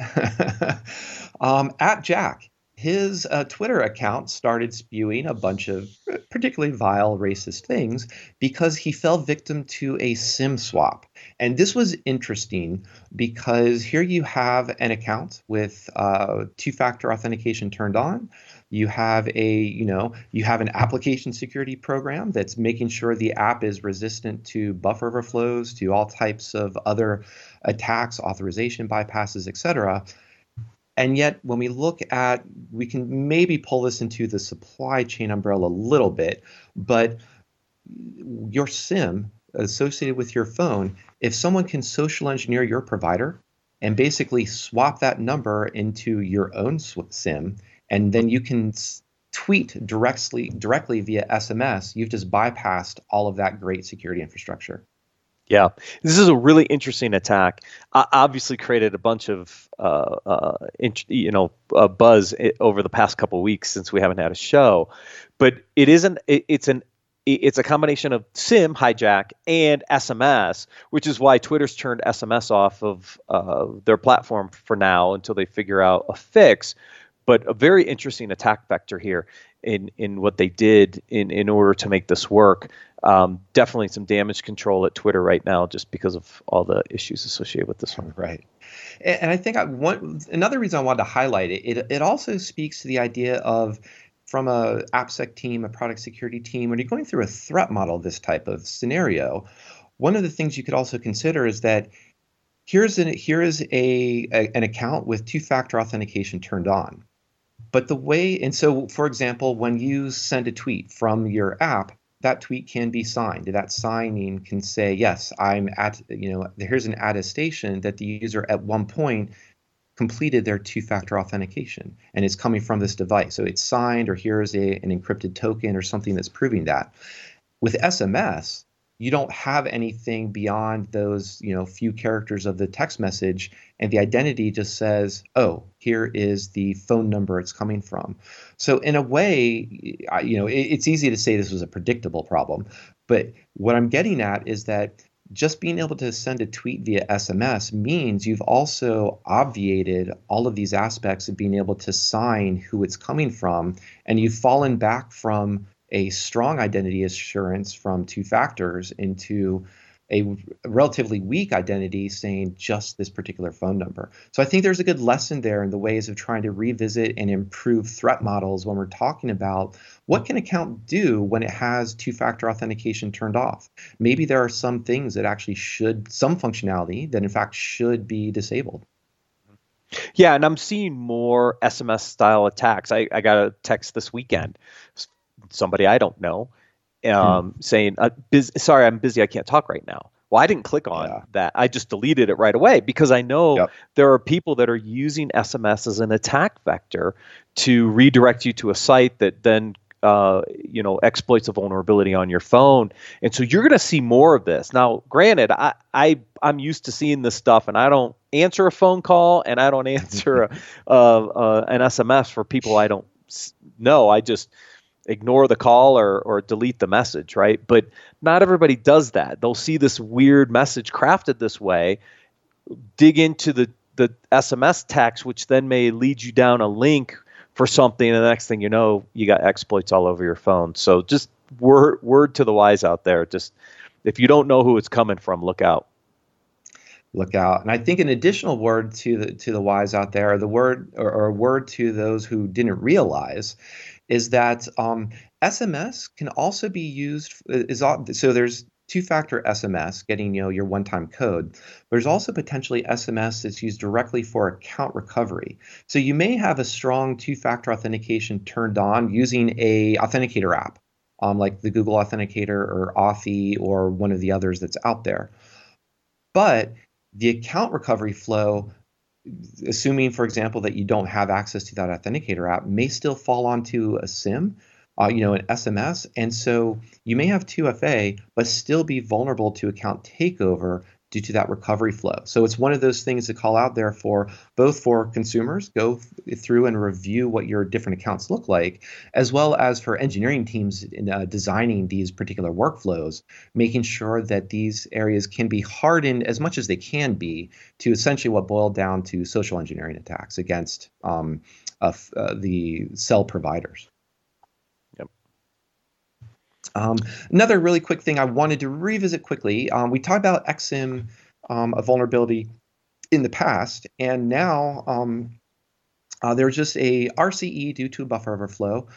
at Jack, his Twitter account started spewing a bunch of particularly vile racist things because he fell victim to a SIM swap. And this was interesting because here you have an account with two-factor authentication turned on. You have an application security program that's making sure the app is resistant to buffer overflows, to all types of other attacks, authorization bypasses, etc. And yet, when we look at, we can maybe pull this into the supply chain umbrella a little bit, but your SIM associated with your phone, if someone can social engineer your provider and basically swap that number into your own SIM, and then you can tweet directly via SMS, you've just bypassed all of that great security infrastructure. Yeah, this is a really interesting attack. Obviously created a bunch of buzz over the past couple of weeks since we haven't had a show, but it's a combination of SIM hijack and SMS, which is why Twitter's turned SMS off of their platform for now until they figure out a fix. But a very interesting attack vector here in what they did in order to make this work. Definitely some damage control at Twitter right now just because of all the issues associated with this one. Right. And I think another reason I wanted to highlight it also speaks to the idea of, from a AppSec team, a product security team, when you're going through a threat model, this type of scenario, one of the things you could also consider is that here is an account with two-factor authentication turned on. But the way, and so, for example, when you send a tweet from your app, that tweet can be signed. That signing can say, yes, here's an attestation that the user at one point completed their two-factor authentication, and it's coming from this device. So it's signed, or here's an encrypted token or something that's proving that. With SMS, you don't have anything beyond those, few characters of the text message, and the identity just says, oh, here is the phone number it's coming from. So in a way, it's easy to say this was a predictable problem, but what I'm getting at is that just being able to send a tweet via SMS means you've also obviated all of these aspects of being able to sign who it's coming from, and you've fallen back from a strong identity assurance from two factors into a relatively weak identity saying just this particular phone number. So I think there's a good lesson there in the ways of trying to revisit and improve threat models when we're talking about what can account do when it has two-factor authentication turned off. Maybe there are some things that actually should, some functionality that in fact should be disabled. Yeah, and I'm seeing more SMS-style attacks. I got a text this weekend, somebody I don't know, saying, sorry, I'm busy, I can't talk right now. Well, I didn't click on that. I just deleted it right away because I know there are people that are using SMS as an attack vector to redirect you to a site that then exploits a vulnerability on your phone. And so you're going to see more of this. Now, granted, I'm used to seeing this stuff, and I don't answer a phone call, and I don't answer an SMS for people I don't know. I just ignore the call or delete the message, right? But not everybody does that. They'll see this weird message crafted this way, dig into the SMS text, which then may lead you down a link for something, and the next thing you know, you got exploits all over your phone. So just word to the wise out there. Just if you don't know who it's coming from, look out. Look out. And I think an additional word to the wise out there, a word to those who didn't realize, is that SMS can also be used. So there's two-factor SMS, getting your one-time code. There's also potentially SMS that's used directly for account recovery. So you may have a strong two-factor authentication turned on using a authenticator app, like the Google Authenticator or Authy or one of the others that's out there. But the account recovery flow, assuming, for example, that you don't have access to that authenticator app, may still fall onto a SIM, an SMS. And so you may have 2FA, but still be vulnerable to account takeover due to that recovery flow. So it's one of those things to call out there for consumers, go through and review what your different accounts look like, as well as for engineering teams in designing these particular workflows, making sure that these areas can be hardened as much as they can be to essentially what boiled down to social engineering attacks against the cell providers. Another really quick thing I wanted to revisit quickly, we talked about XSIM, a vulnerability in the past, and now there's just a RCE due to a buffer overflow,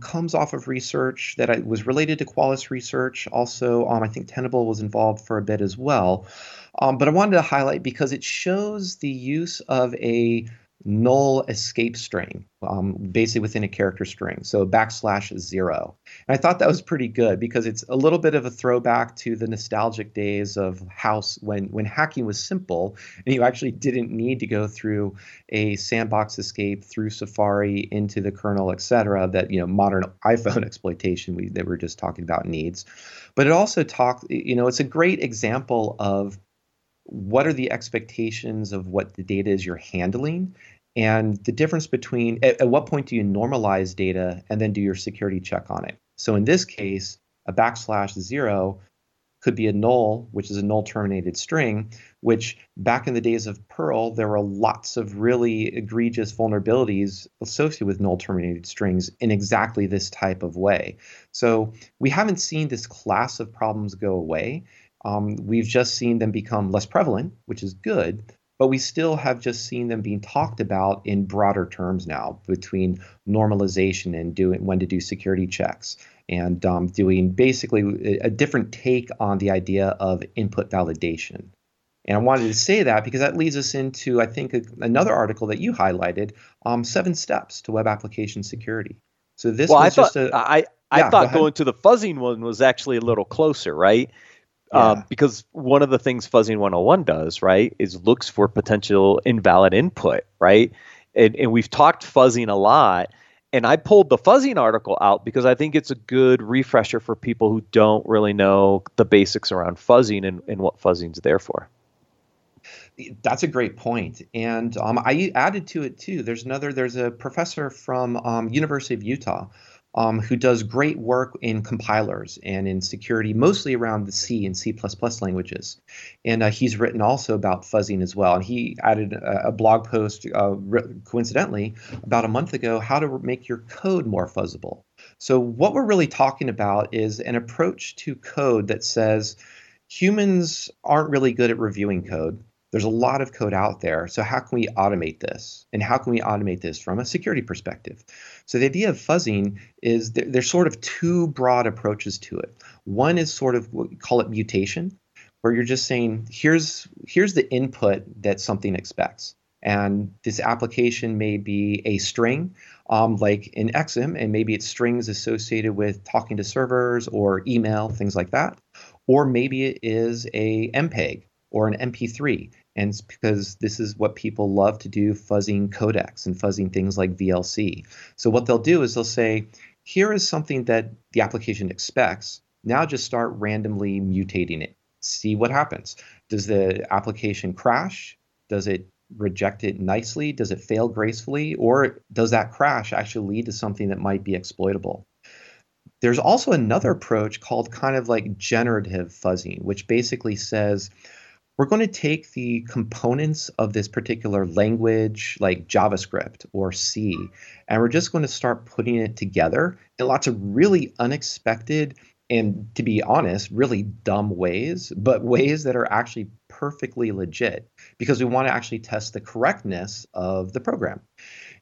comes off of research that was related to Qualys research. Also, I think Tenable was involved for a bit as well, but I wanted to highlight because it shows the use of a null escape string, basically within a character string, so \0. And I thought that was pretty good because it's a little bit of a throwback to the nostalgic days of house when hacking was simple and you actually didn't need to go through a sandbox escape through Safari into the kernel, etc., that modern iPhone exploitation that we're just talking about needs. But it also it's a great example of what are the expectations of what the data is you're handling, and the difference between at what point do you normalize data and then do your security check on it. So in this case, a \0 could be a null, which is a null terminated string, which back in the days of Perl, there were lots of really egregious vulnerabilities associated with null terminated strings in exactly this type of way. So we haven't seen this class of problems go away. We've just seen them become less prevalent, which is good, but we still have just seen them being talked about in broader terms now between normalization and when to do security checks and doing basically a different take on the idea of input validation. And I wanted to say that because that leads us into, I think, another article that you highlighted, 7 Steps to Web Application Security. So this was just a... I thought going to the fuzzing one was actually a little closer, right? Because one of the things fuzzing 101 does, right, is looks for potential invalid input, right? And we've talked fuzzing a lot, and I pulled the fuzzing article out because I think it's a good refresher for people who don't really know the basics around fuzzing and what fuzzing's there for. That's a great point. And I added to it too. There's a professor from University of Utah who does great work in compilers and in security, mostly around the C and C++ languages. And he's written also about fuzzing as well. And he added a blog post, coincidentally, about a month ago, how to make your code more fuzzable. So what we're really talking about is an approach to code that says, humans aren't really good at reviewing code. There's a lot of code out there. So how can we automate this? And how can we automate this from a security perspective? So the idea of fuzzing is there's sort of two broad approaches to it. One is sort of, we call it mutation, where you're just saying, here's the input that something expects. And this application may be a string, like in XM, and maybe it's strings associated with talking to servers or email, things like that. Or maybe it is a MPEG or an MP3. And it's because this is what people love to do, fuzzing codecs and fuzzing things like VLC. So what they'll do is they'll say, here is something that the application expects. Now just start randomly mutating it. See what happens. Does the application crash? Does it reject it nicely? Does it fail gracefully? Or does that crash actually lead to something that might be exploitable? There's also another approach called kind of like generative fuzzing, which basically says, we're going to take the components of this particular language, like JavaScript or C, and we're just going to start putting it together in lots of really unexpected and, to be honest, really dumb ways, but ways that are actually perfectly legit because we want to actually test the correctness of the program.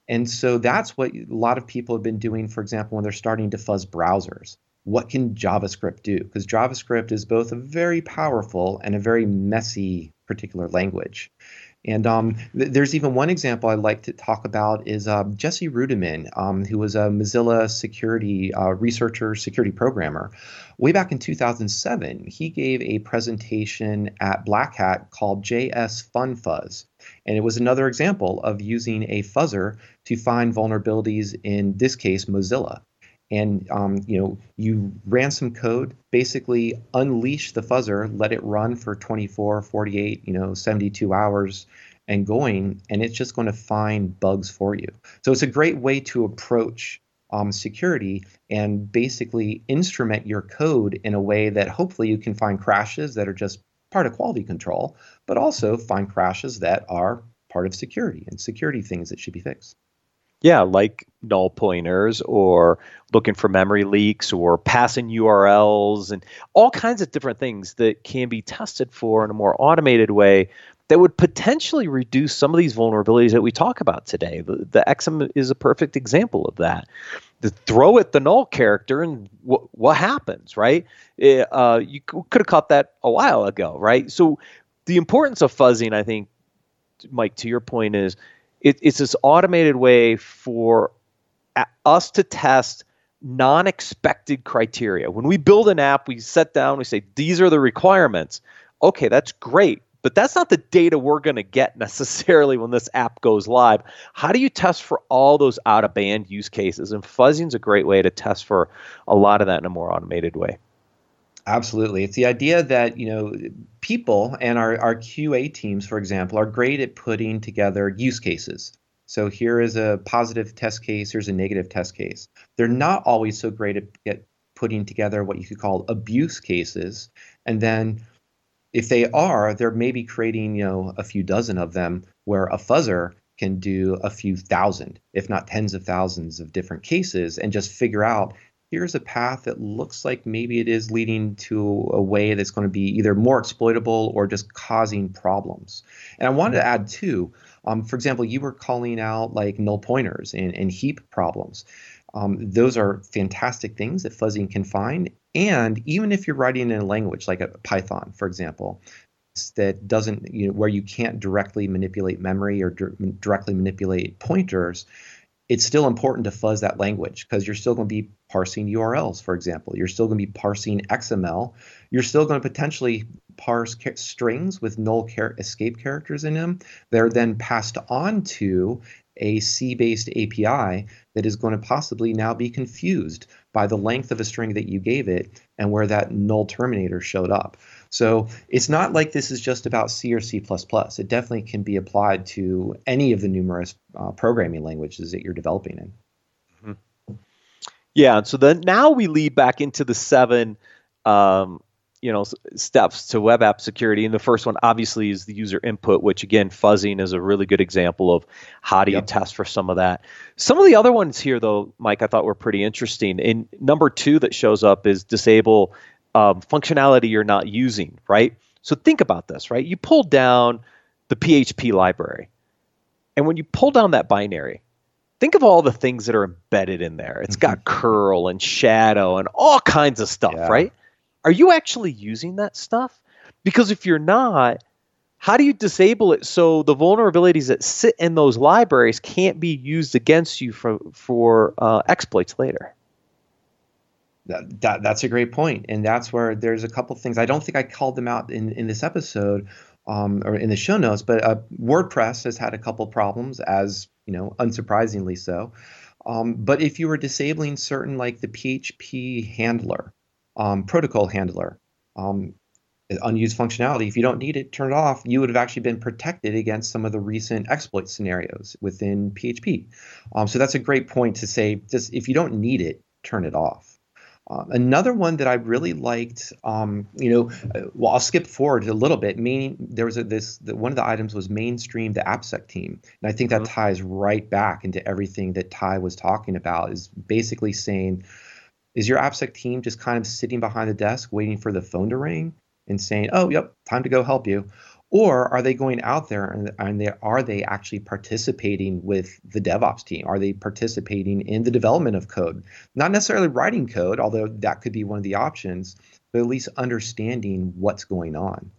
And so that's what a lot of people have been doing, for example, when they're starting to fuzz browsers. What can JavaScript do? Because JavaScript is both a very powerful and a very messy particular language. And there's even one example I like to talk about is Jesse Rudiman, who was a Mozilla security researcher, security programmer. Way back in 2007, he gave a presentation at Black Hat called JS Fun Fuzz. And it was another example of using a fuzzer to find vulnerabilities, in this case, Mozilla. And you ran some code, basically unleash the fuzzer, let it run for 24, 48, 72 hours and going, and it's just going to find bugs for you. So it's a great way to approach security and basically instrument your code in a way that hopefully you can find crashes that are just part of quality control, but also find crashes that are part of security and security things that should be fixed. Yeah, like null pointers or looking for memory leaks or passing URLs and all kinds of different things that can be tested for in a more automated way that would potentially reduce some of these vulnerabilities that we talk about today. The XM is a perfect example of that. The throw at the null character and what happens, right? You could have caught that a while ago, right? So the importance of fuzzing, I think, Mike, to your point is, it's this automated way for us to test non-expected criteria. When we build an app, we set down, we say, these are the requirements. Okay, that's great, but that's not the data we're going to get necessarily when this app goes live. How do you test for all those out-of-band use cases? And fuzzing is a great way to test for a lot of that in a more automated way. Absolutely. It's the idea that, people and our QA teams, for example, are great at putting together use cases. So here is a positive test case, here's a negative test case. They're not always so great at putting together what you could call abuse cases. And then if they are, they're maybe creating, a few dozen of them where a fuzzer can do a few thousand, if not tens of thousands of different cases and just figure out, here's a path that looks like maybe it is leading to a way that's going to be either more exploitable or just causing problems. And I wanted to add too, for example, you were calling out like null pointers and heap problems. Those are fantastic things that fuzzing can find. And even if you're writing in a language like a Python, for example, that doesn't, where you can't directly manipulate memory or directly manipulate pointers, it's still important to fuzz that language because you're still going to be parsing URLs, for example. You're still going to be parsing XML. You're still going to potentially parse strings with null escape characters in them. They're then passed on to a C-based API that is going to possibly now be confused by the length of a string that you gave it and where that null terminator showed up. So it's not like this is just about C or C++. It definitely can be applied to any of the numerous programming languages that you're developing in. Mm-hmm. Yeah, and so then now we lead back into the 7 steps to web app security. And the first one, obviously, is the user input, which, again, fuzzing is a really good example of how do you test for some of that. Some of the other ones here, though, Mike, I thought were pretty interesting. And number 2 that shows up is disable functionality you're not using, right? So think about this, right? You pull down the PHP library. And when you pull down that binary, think of all the things that are embedded in there. It's got curl and shadow and all kinds of stuff, right? Are you actually using that stuff? Because if you're not, how do you disable it so the vulnerabilities that sit in those libraries can't be used against you for exploits later? That's a great point. And that's where there's a couple things. I don't think I called them out in this episode or in the show notes, but WordPress has had a couple problems, as you know, unsurprisingly so. But if you were disabling certain, like the PHP handler, protocol handler, unused functionality, if you don't need it, turn it off, you would have actually been protected against some of the recent exploit scenarios within PHP. So that's a great point to say, just if you don't need it, turn it off. Another one that I really liked, well, I'll skip forward a little bit. Meaning, there was one of the items was mainstream the AppSec team, and I think that ties right back into everything that Ty was talking about. Is basically saying, is your AppSec team just kind of sitting behind the desk waiting for the phone to ring and saying, "Oh, yep, time to go help you," or are they going out there and are they actually participating with the DevOps team? Are they participating in the development of code? Not necessarily writing code, although that could be one of the options, but at least understanding what's going on.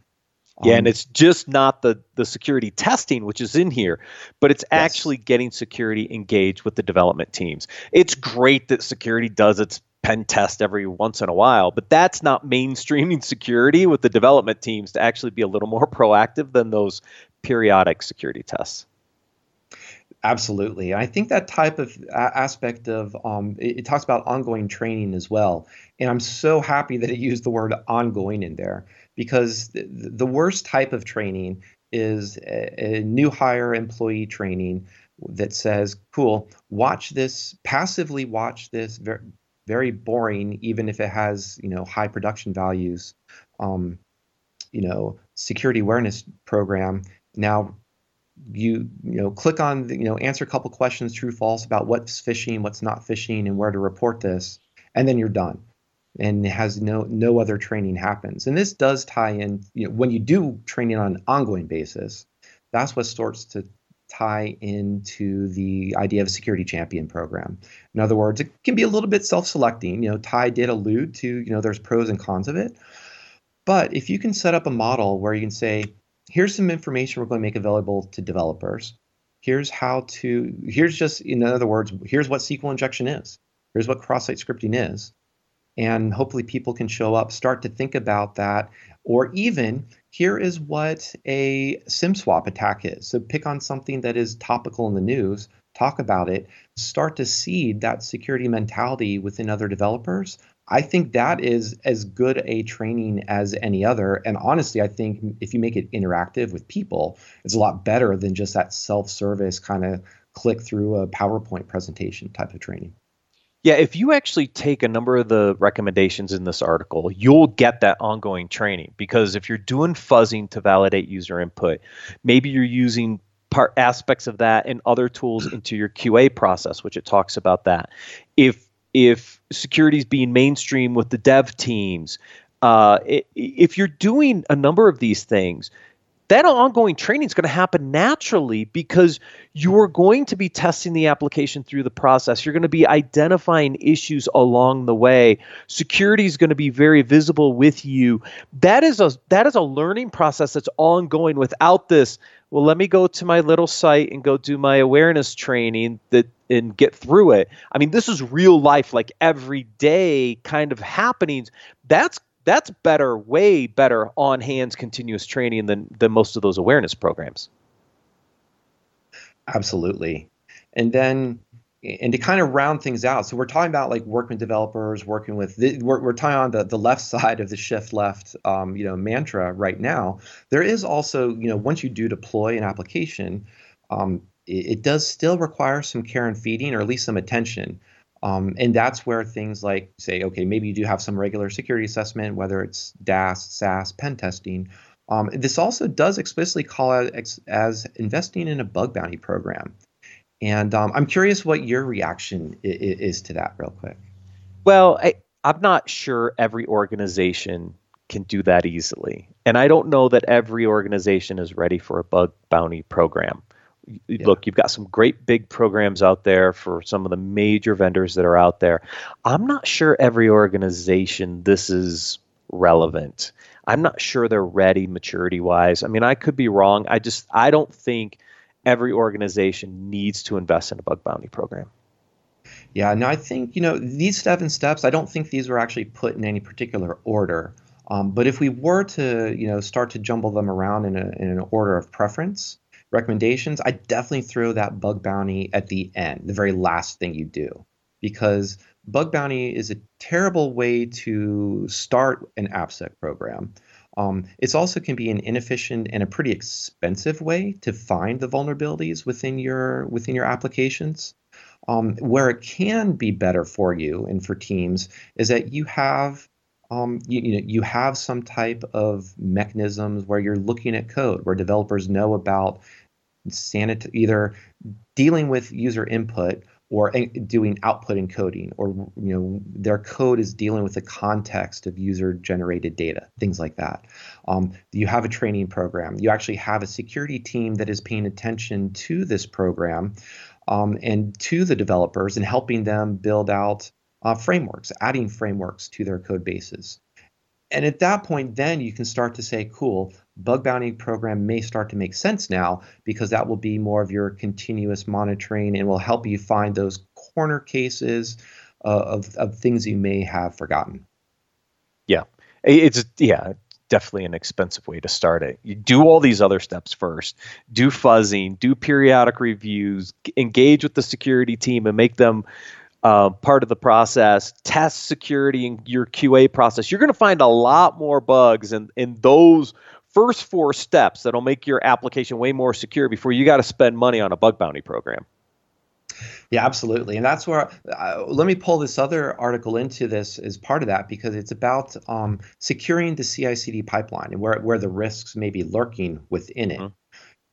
And it's just not the security testing, which is in here, but it's actually getting security engaged with the development teams. It's great that security does its pen test every once in a while, but that's not mainstreaming security with the development teams to actually be a little more proactive than those periodic security tests. Absolutely. I think that type of aspect of it talks about ongoing training as well. And I'm so happy that it used the word ongoing in there, because the worst type of training is a new hire employee training that says, cool, passively watch this very boring, even if it has, high production values, security awareness program. Now, click on, answer a couple questions, true, false, about what's phishing, what's not phishing, and where to report this, and then you're done. And it has no other training happens. And this does tie in, when you do training on an ongoing basis, that's what starts to tie into the idea of a security champion program. In other words, it can be a little bit self-selecting. Ty did allude to, there's pros and cons of it. But if you can set up a model where you can say, here's some information we're going to make available to developers. Here's what SQL injection is. Here's what cross-site scripting is. And hopefully people can show up, start to think about that, or even here is what a SIM swap attack is. So pick on something that is topical in the news, talk about it, start to seed that security mentality within other developers. I think that is as good a training as any other. And honestly, I think if you make it interactive with people, it's a lot better than just that self-service kind of click through a PowerPoint presentation type of training. Yeah, if you actually take a number of the recommendations in this article, you'll get that ongoing training, because if you're doing fuzzing to validate user input, maybe you're using aspects of that and other tools into your QA process, which it talks about that. If security is being mainstream with the dev teams, if you're doing a number of these things, that ongoing training is going to happen naturally, because you're going to be testing the application through the process. You're going to be identifying issues along the way. Security is going to be very visible with you. That is a learning process that's ongoing. Without this, well, let me go to my little site and go do my awareness training and get through it. I mean, this is real life, like everyday kind of happenings. That's better, way better on-hands continuous training than most of those awareness programs. Absolutely. And to kind of round things out, so we're talking about like working with developers, we're tying on the left side of the shift left, mantra right now. There is also, once you do deploy an application, it does still require some care and feeding, or at least some attention. And that's where things like say, okay, maybe you do have some regular security assessment, whether it's DAS, SAS, pen testing. This also does explicitly call out as investing in a bug bounty program. And I'm curious what your reaction is to that real quick. Well, I'm not sure every organization can do that easily. And I don't know that every organization is ready for a bug bounty program. Yeah. Look, you've got some great big programs out there for some of the major vendors that are out there. I'm not sure every organization this is relevant. I'm not sure they're ready maturity-wise. I mean, I could be wrong. I don't think every organization needs to invest in a bug bounty program. Yeah, no, I think, these seven steps, I don't think these were actually put in any particular order. But if we were to, start to jumble them around in an order of preference, recommendations, I definitely throw that bug bounty at the end, the very last thing you do, because bug bounty is a terrible way to start an AppSec program. It also can be an inefficient and a pretty expensive way to find the vulnerabilities within your applications. Where it can be better for you and for teams is that you have you have some type of mechanisms where you're looking at code, where developers know about either dealing with user input or doing output encoding, or their code is dealing with the context of user-generated data, things like that. You have a training program. You actually have a security team that is paying attention to this program. And to the developers and helping them build out frameworks, adding frameworks to their code bases. And at that point, then you can start to say, cool, bug bounty program may start to make sense now, because that will be more of your continuous monitoring and will help you find those corner cases of things you may have forgotten. Yeah, it's definitely an expensive way to start it. You do all these other steps first, do fuzzing, do periodic reviews, engage with the security team and make them part of the process, test security in your QA process. You're going to find a lot more bugs in those first four steps that'll make your application way more secure before you got to spend money on a bug bounty program. Yeah, absolutely. And that's where, let me pull this other article into this as part of that, because it's about securing the CI/CD pipeline and where the risks may be lurking within it. Mm-hmm.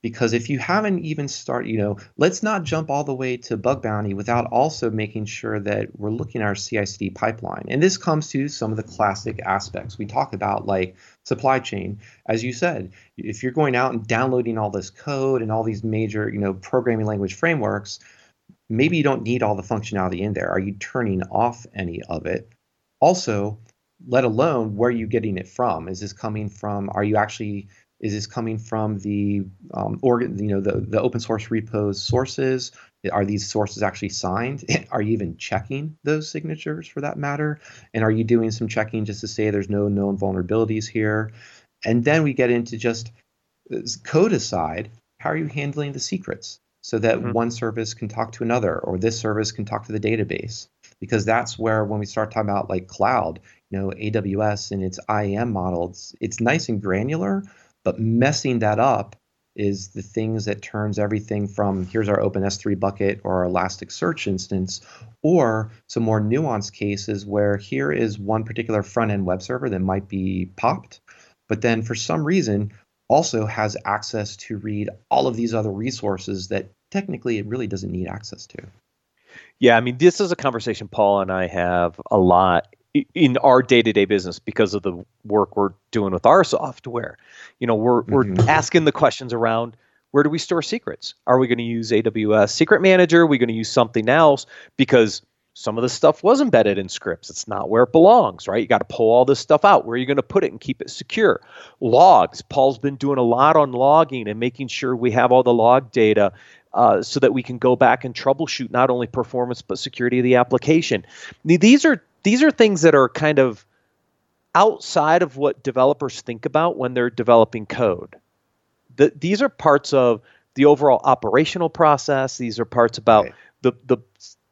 Because if you haven't even started, let's not jump all the way to bug bounty without also making sure that we're looking at our CI/CD pipeline. And this comes to some of the classic aspects we talk about, like supply chain. As you said, if you're going out and downloading all this code and all these major, programming language frameworks, maybe you don't need all the functionality in there. Are you turning off any of it? Also, let alone where are you getting it from? Is this coming from the the open source repos sources? Are these sources actually signed? Are you even checking those signatures for that matter? And are you doing some checking just to say there's no known vulnerabilities here? And then we get into just code aside, how are you handling the secrets? So that mm-hmm. one service can talk to another, or this service can talk to the database, because that's where when we start talking about like cloud, AWS and its IAM model, it's nice and granular, but messing that up is the things that turns everything from here's our open S3 bucket or our Elasticsearch instance, or some more nuanced cases where here is one particular front end web server that might be popped, but then for some reason also has access to read all of these other resources that technically it really doesn't need access to. Yeah, I mean, this is a conversation Paul and I have a lot in our day-to-day business because of the work we're doing with our software. We're asking the questions around, where do we store secrets? Are we going to use AWS Secret Manager? Are we going to use something else? Because some of the stuff was embedded in scripts. It's not where it belongs, right? You got to pull all this stuff out. Where are you going to put it and keep it secure? Logs. Paul's been doing a lot on logging and making sure we have all the log data so that we can go back and troubleshoot not only performance but security of the application. These are things that are kind of outside of what developers think about when they're developing code. These are parts of the overall operational process. These are parts about right.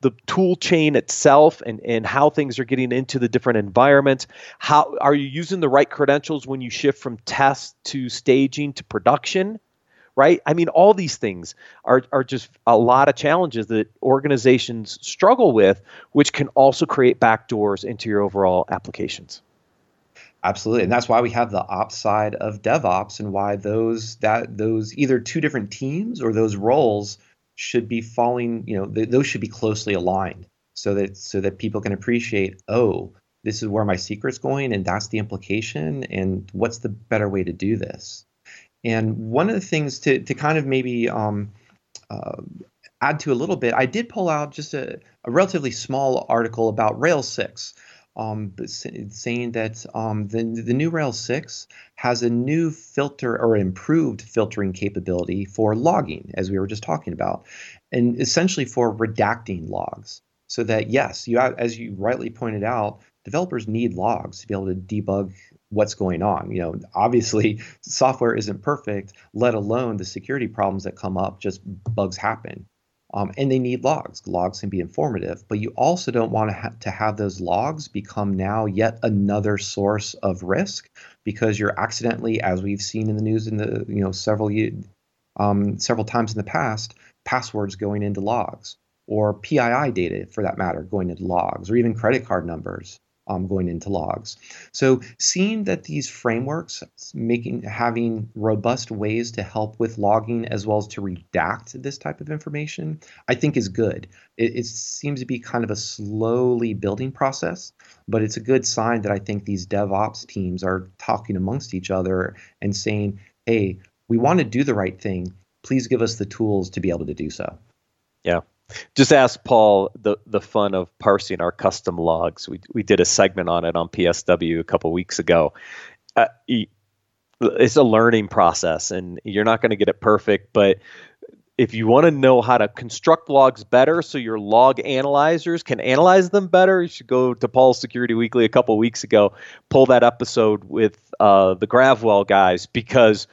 The tool chain itself and how things are getting into the different environments. How are you using the right credentials when you shift from test to staging to production, right? I mean, all these things are just a lot of challenges that organizations struggle with, which can also create backdoors into your overall applications. Absolutely. And that's why we have the ops side of DevOps, and why those either two different teams or those roles should be falling, those should be closely aligned so that people can appreciate, this is where my secret's going, and that's the implication, and what's the better way to do this? And one of the things to kind of maybe add to a little bit, I did pull out just a relatively small article about Rails 6, saying that the new Rails 6 has a new filter or improved filtering capability for logging, as we were just talking about, and essentially for redacting logs. So that, yes, you have, as you rightly pointed out, developers need logs to be able to debug what's going on. You know, obviously, software isn't perfect, let alone the security problems that come up, just bugs happen. And they need logs. Logs can be informative, but you also don't want to have those logs become now yet another source of risk, because you're accidentally, as we've seen in the news in the several times in the past, passwords going into logs, or PII data for that matter going into logs, or even credit card numbers going into logs. So seeing that these frameworks having robust ways to help with logging as well as to redact this type of information, I think is good. It seems to be kind of a slowly building process, but it's a good sign that I think these DevOps teams are talking amongst each other and saying, hey, we want to do the right thing. Please give us the tools to be able to do so. Yeah. Just ask Paul the fun of parsing our custom logs. We did a segment on it on PSW a couple weeks ago. It's a learning process, and you're not going to get it perfect. But if you want to know how to construct logs better so your log analyzers can analyze them better, you should go to Paul's Security Weekly a couple weeks ago, pull that episode with the Gravwell guys, because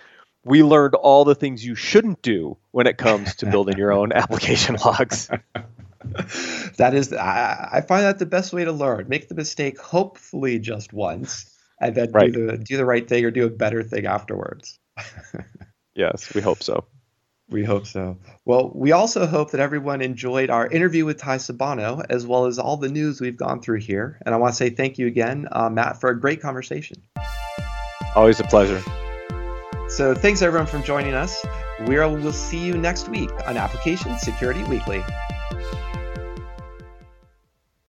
we learned all the things you shouldn't do when it comes to building your own application logs. That is, I find that the best way to learn. Make the mistake, hopefully just once, and then right. do the right thing or do a better thing afterwards. Yes, we hope so. We hope so. Well, we also hope that everyone enjoyed our interview with Ty Sabano, as well as all the news we've gone through here. And I want to say thank you again, Matt, for a great conversation. Always a pleasure. So thanks everyone for joining us. We'll see you next week on Application Security Weekly.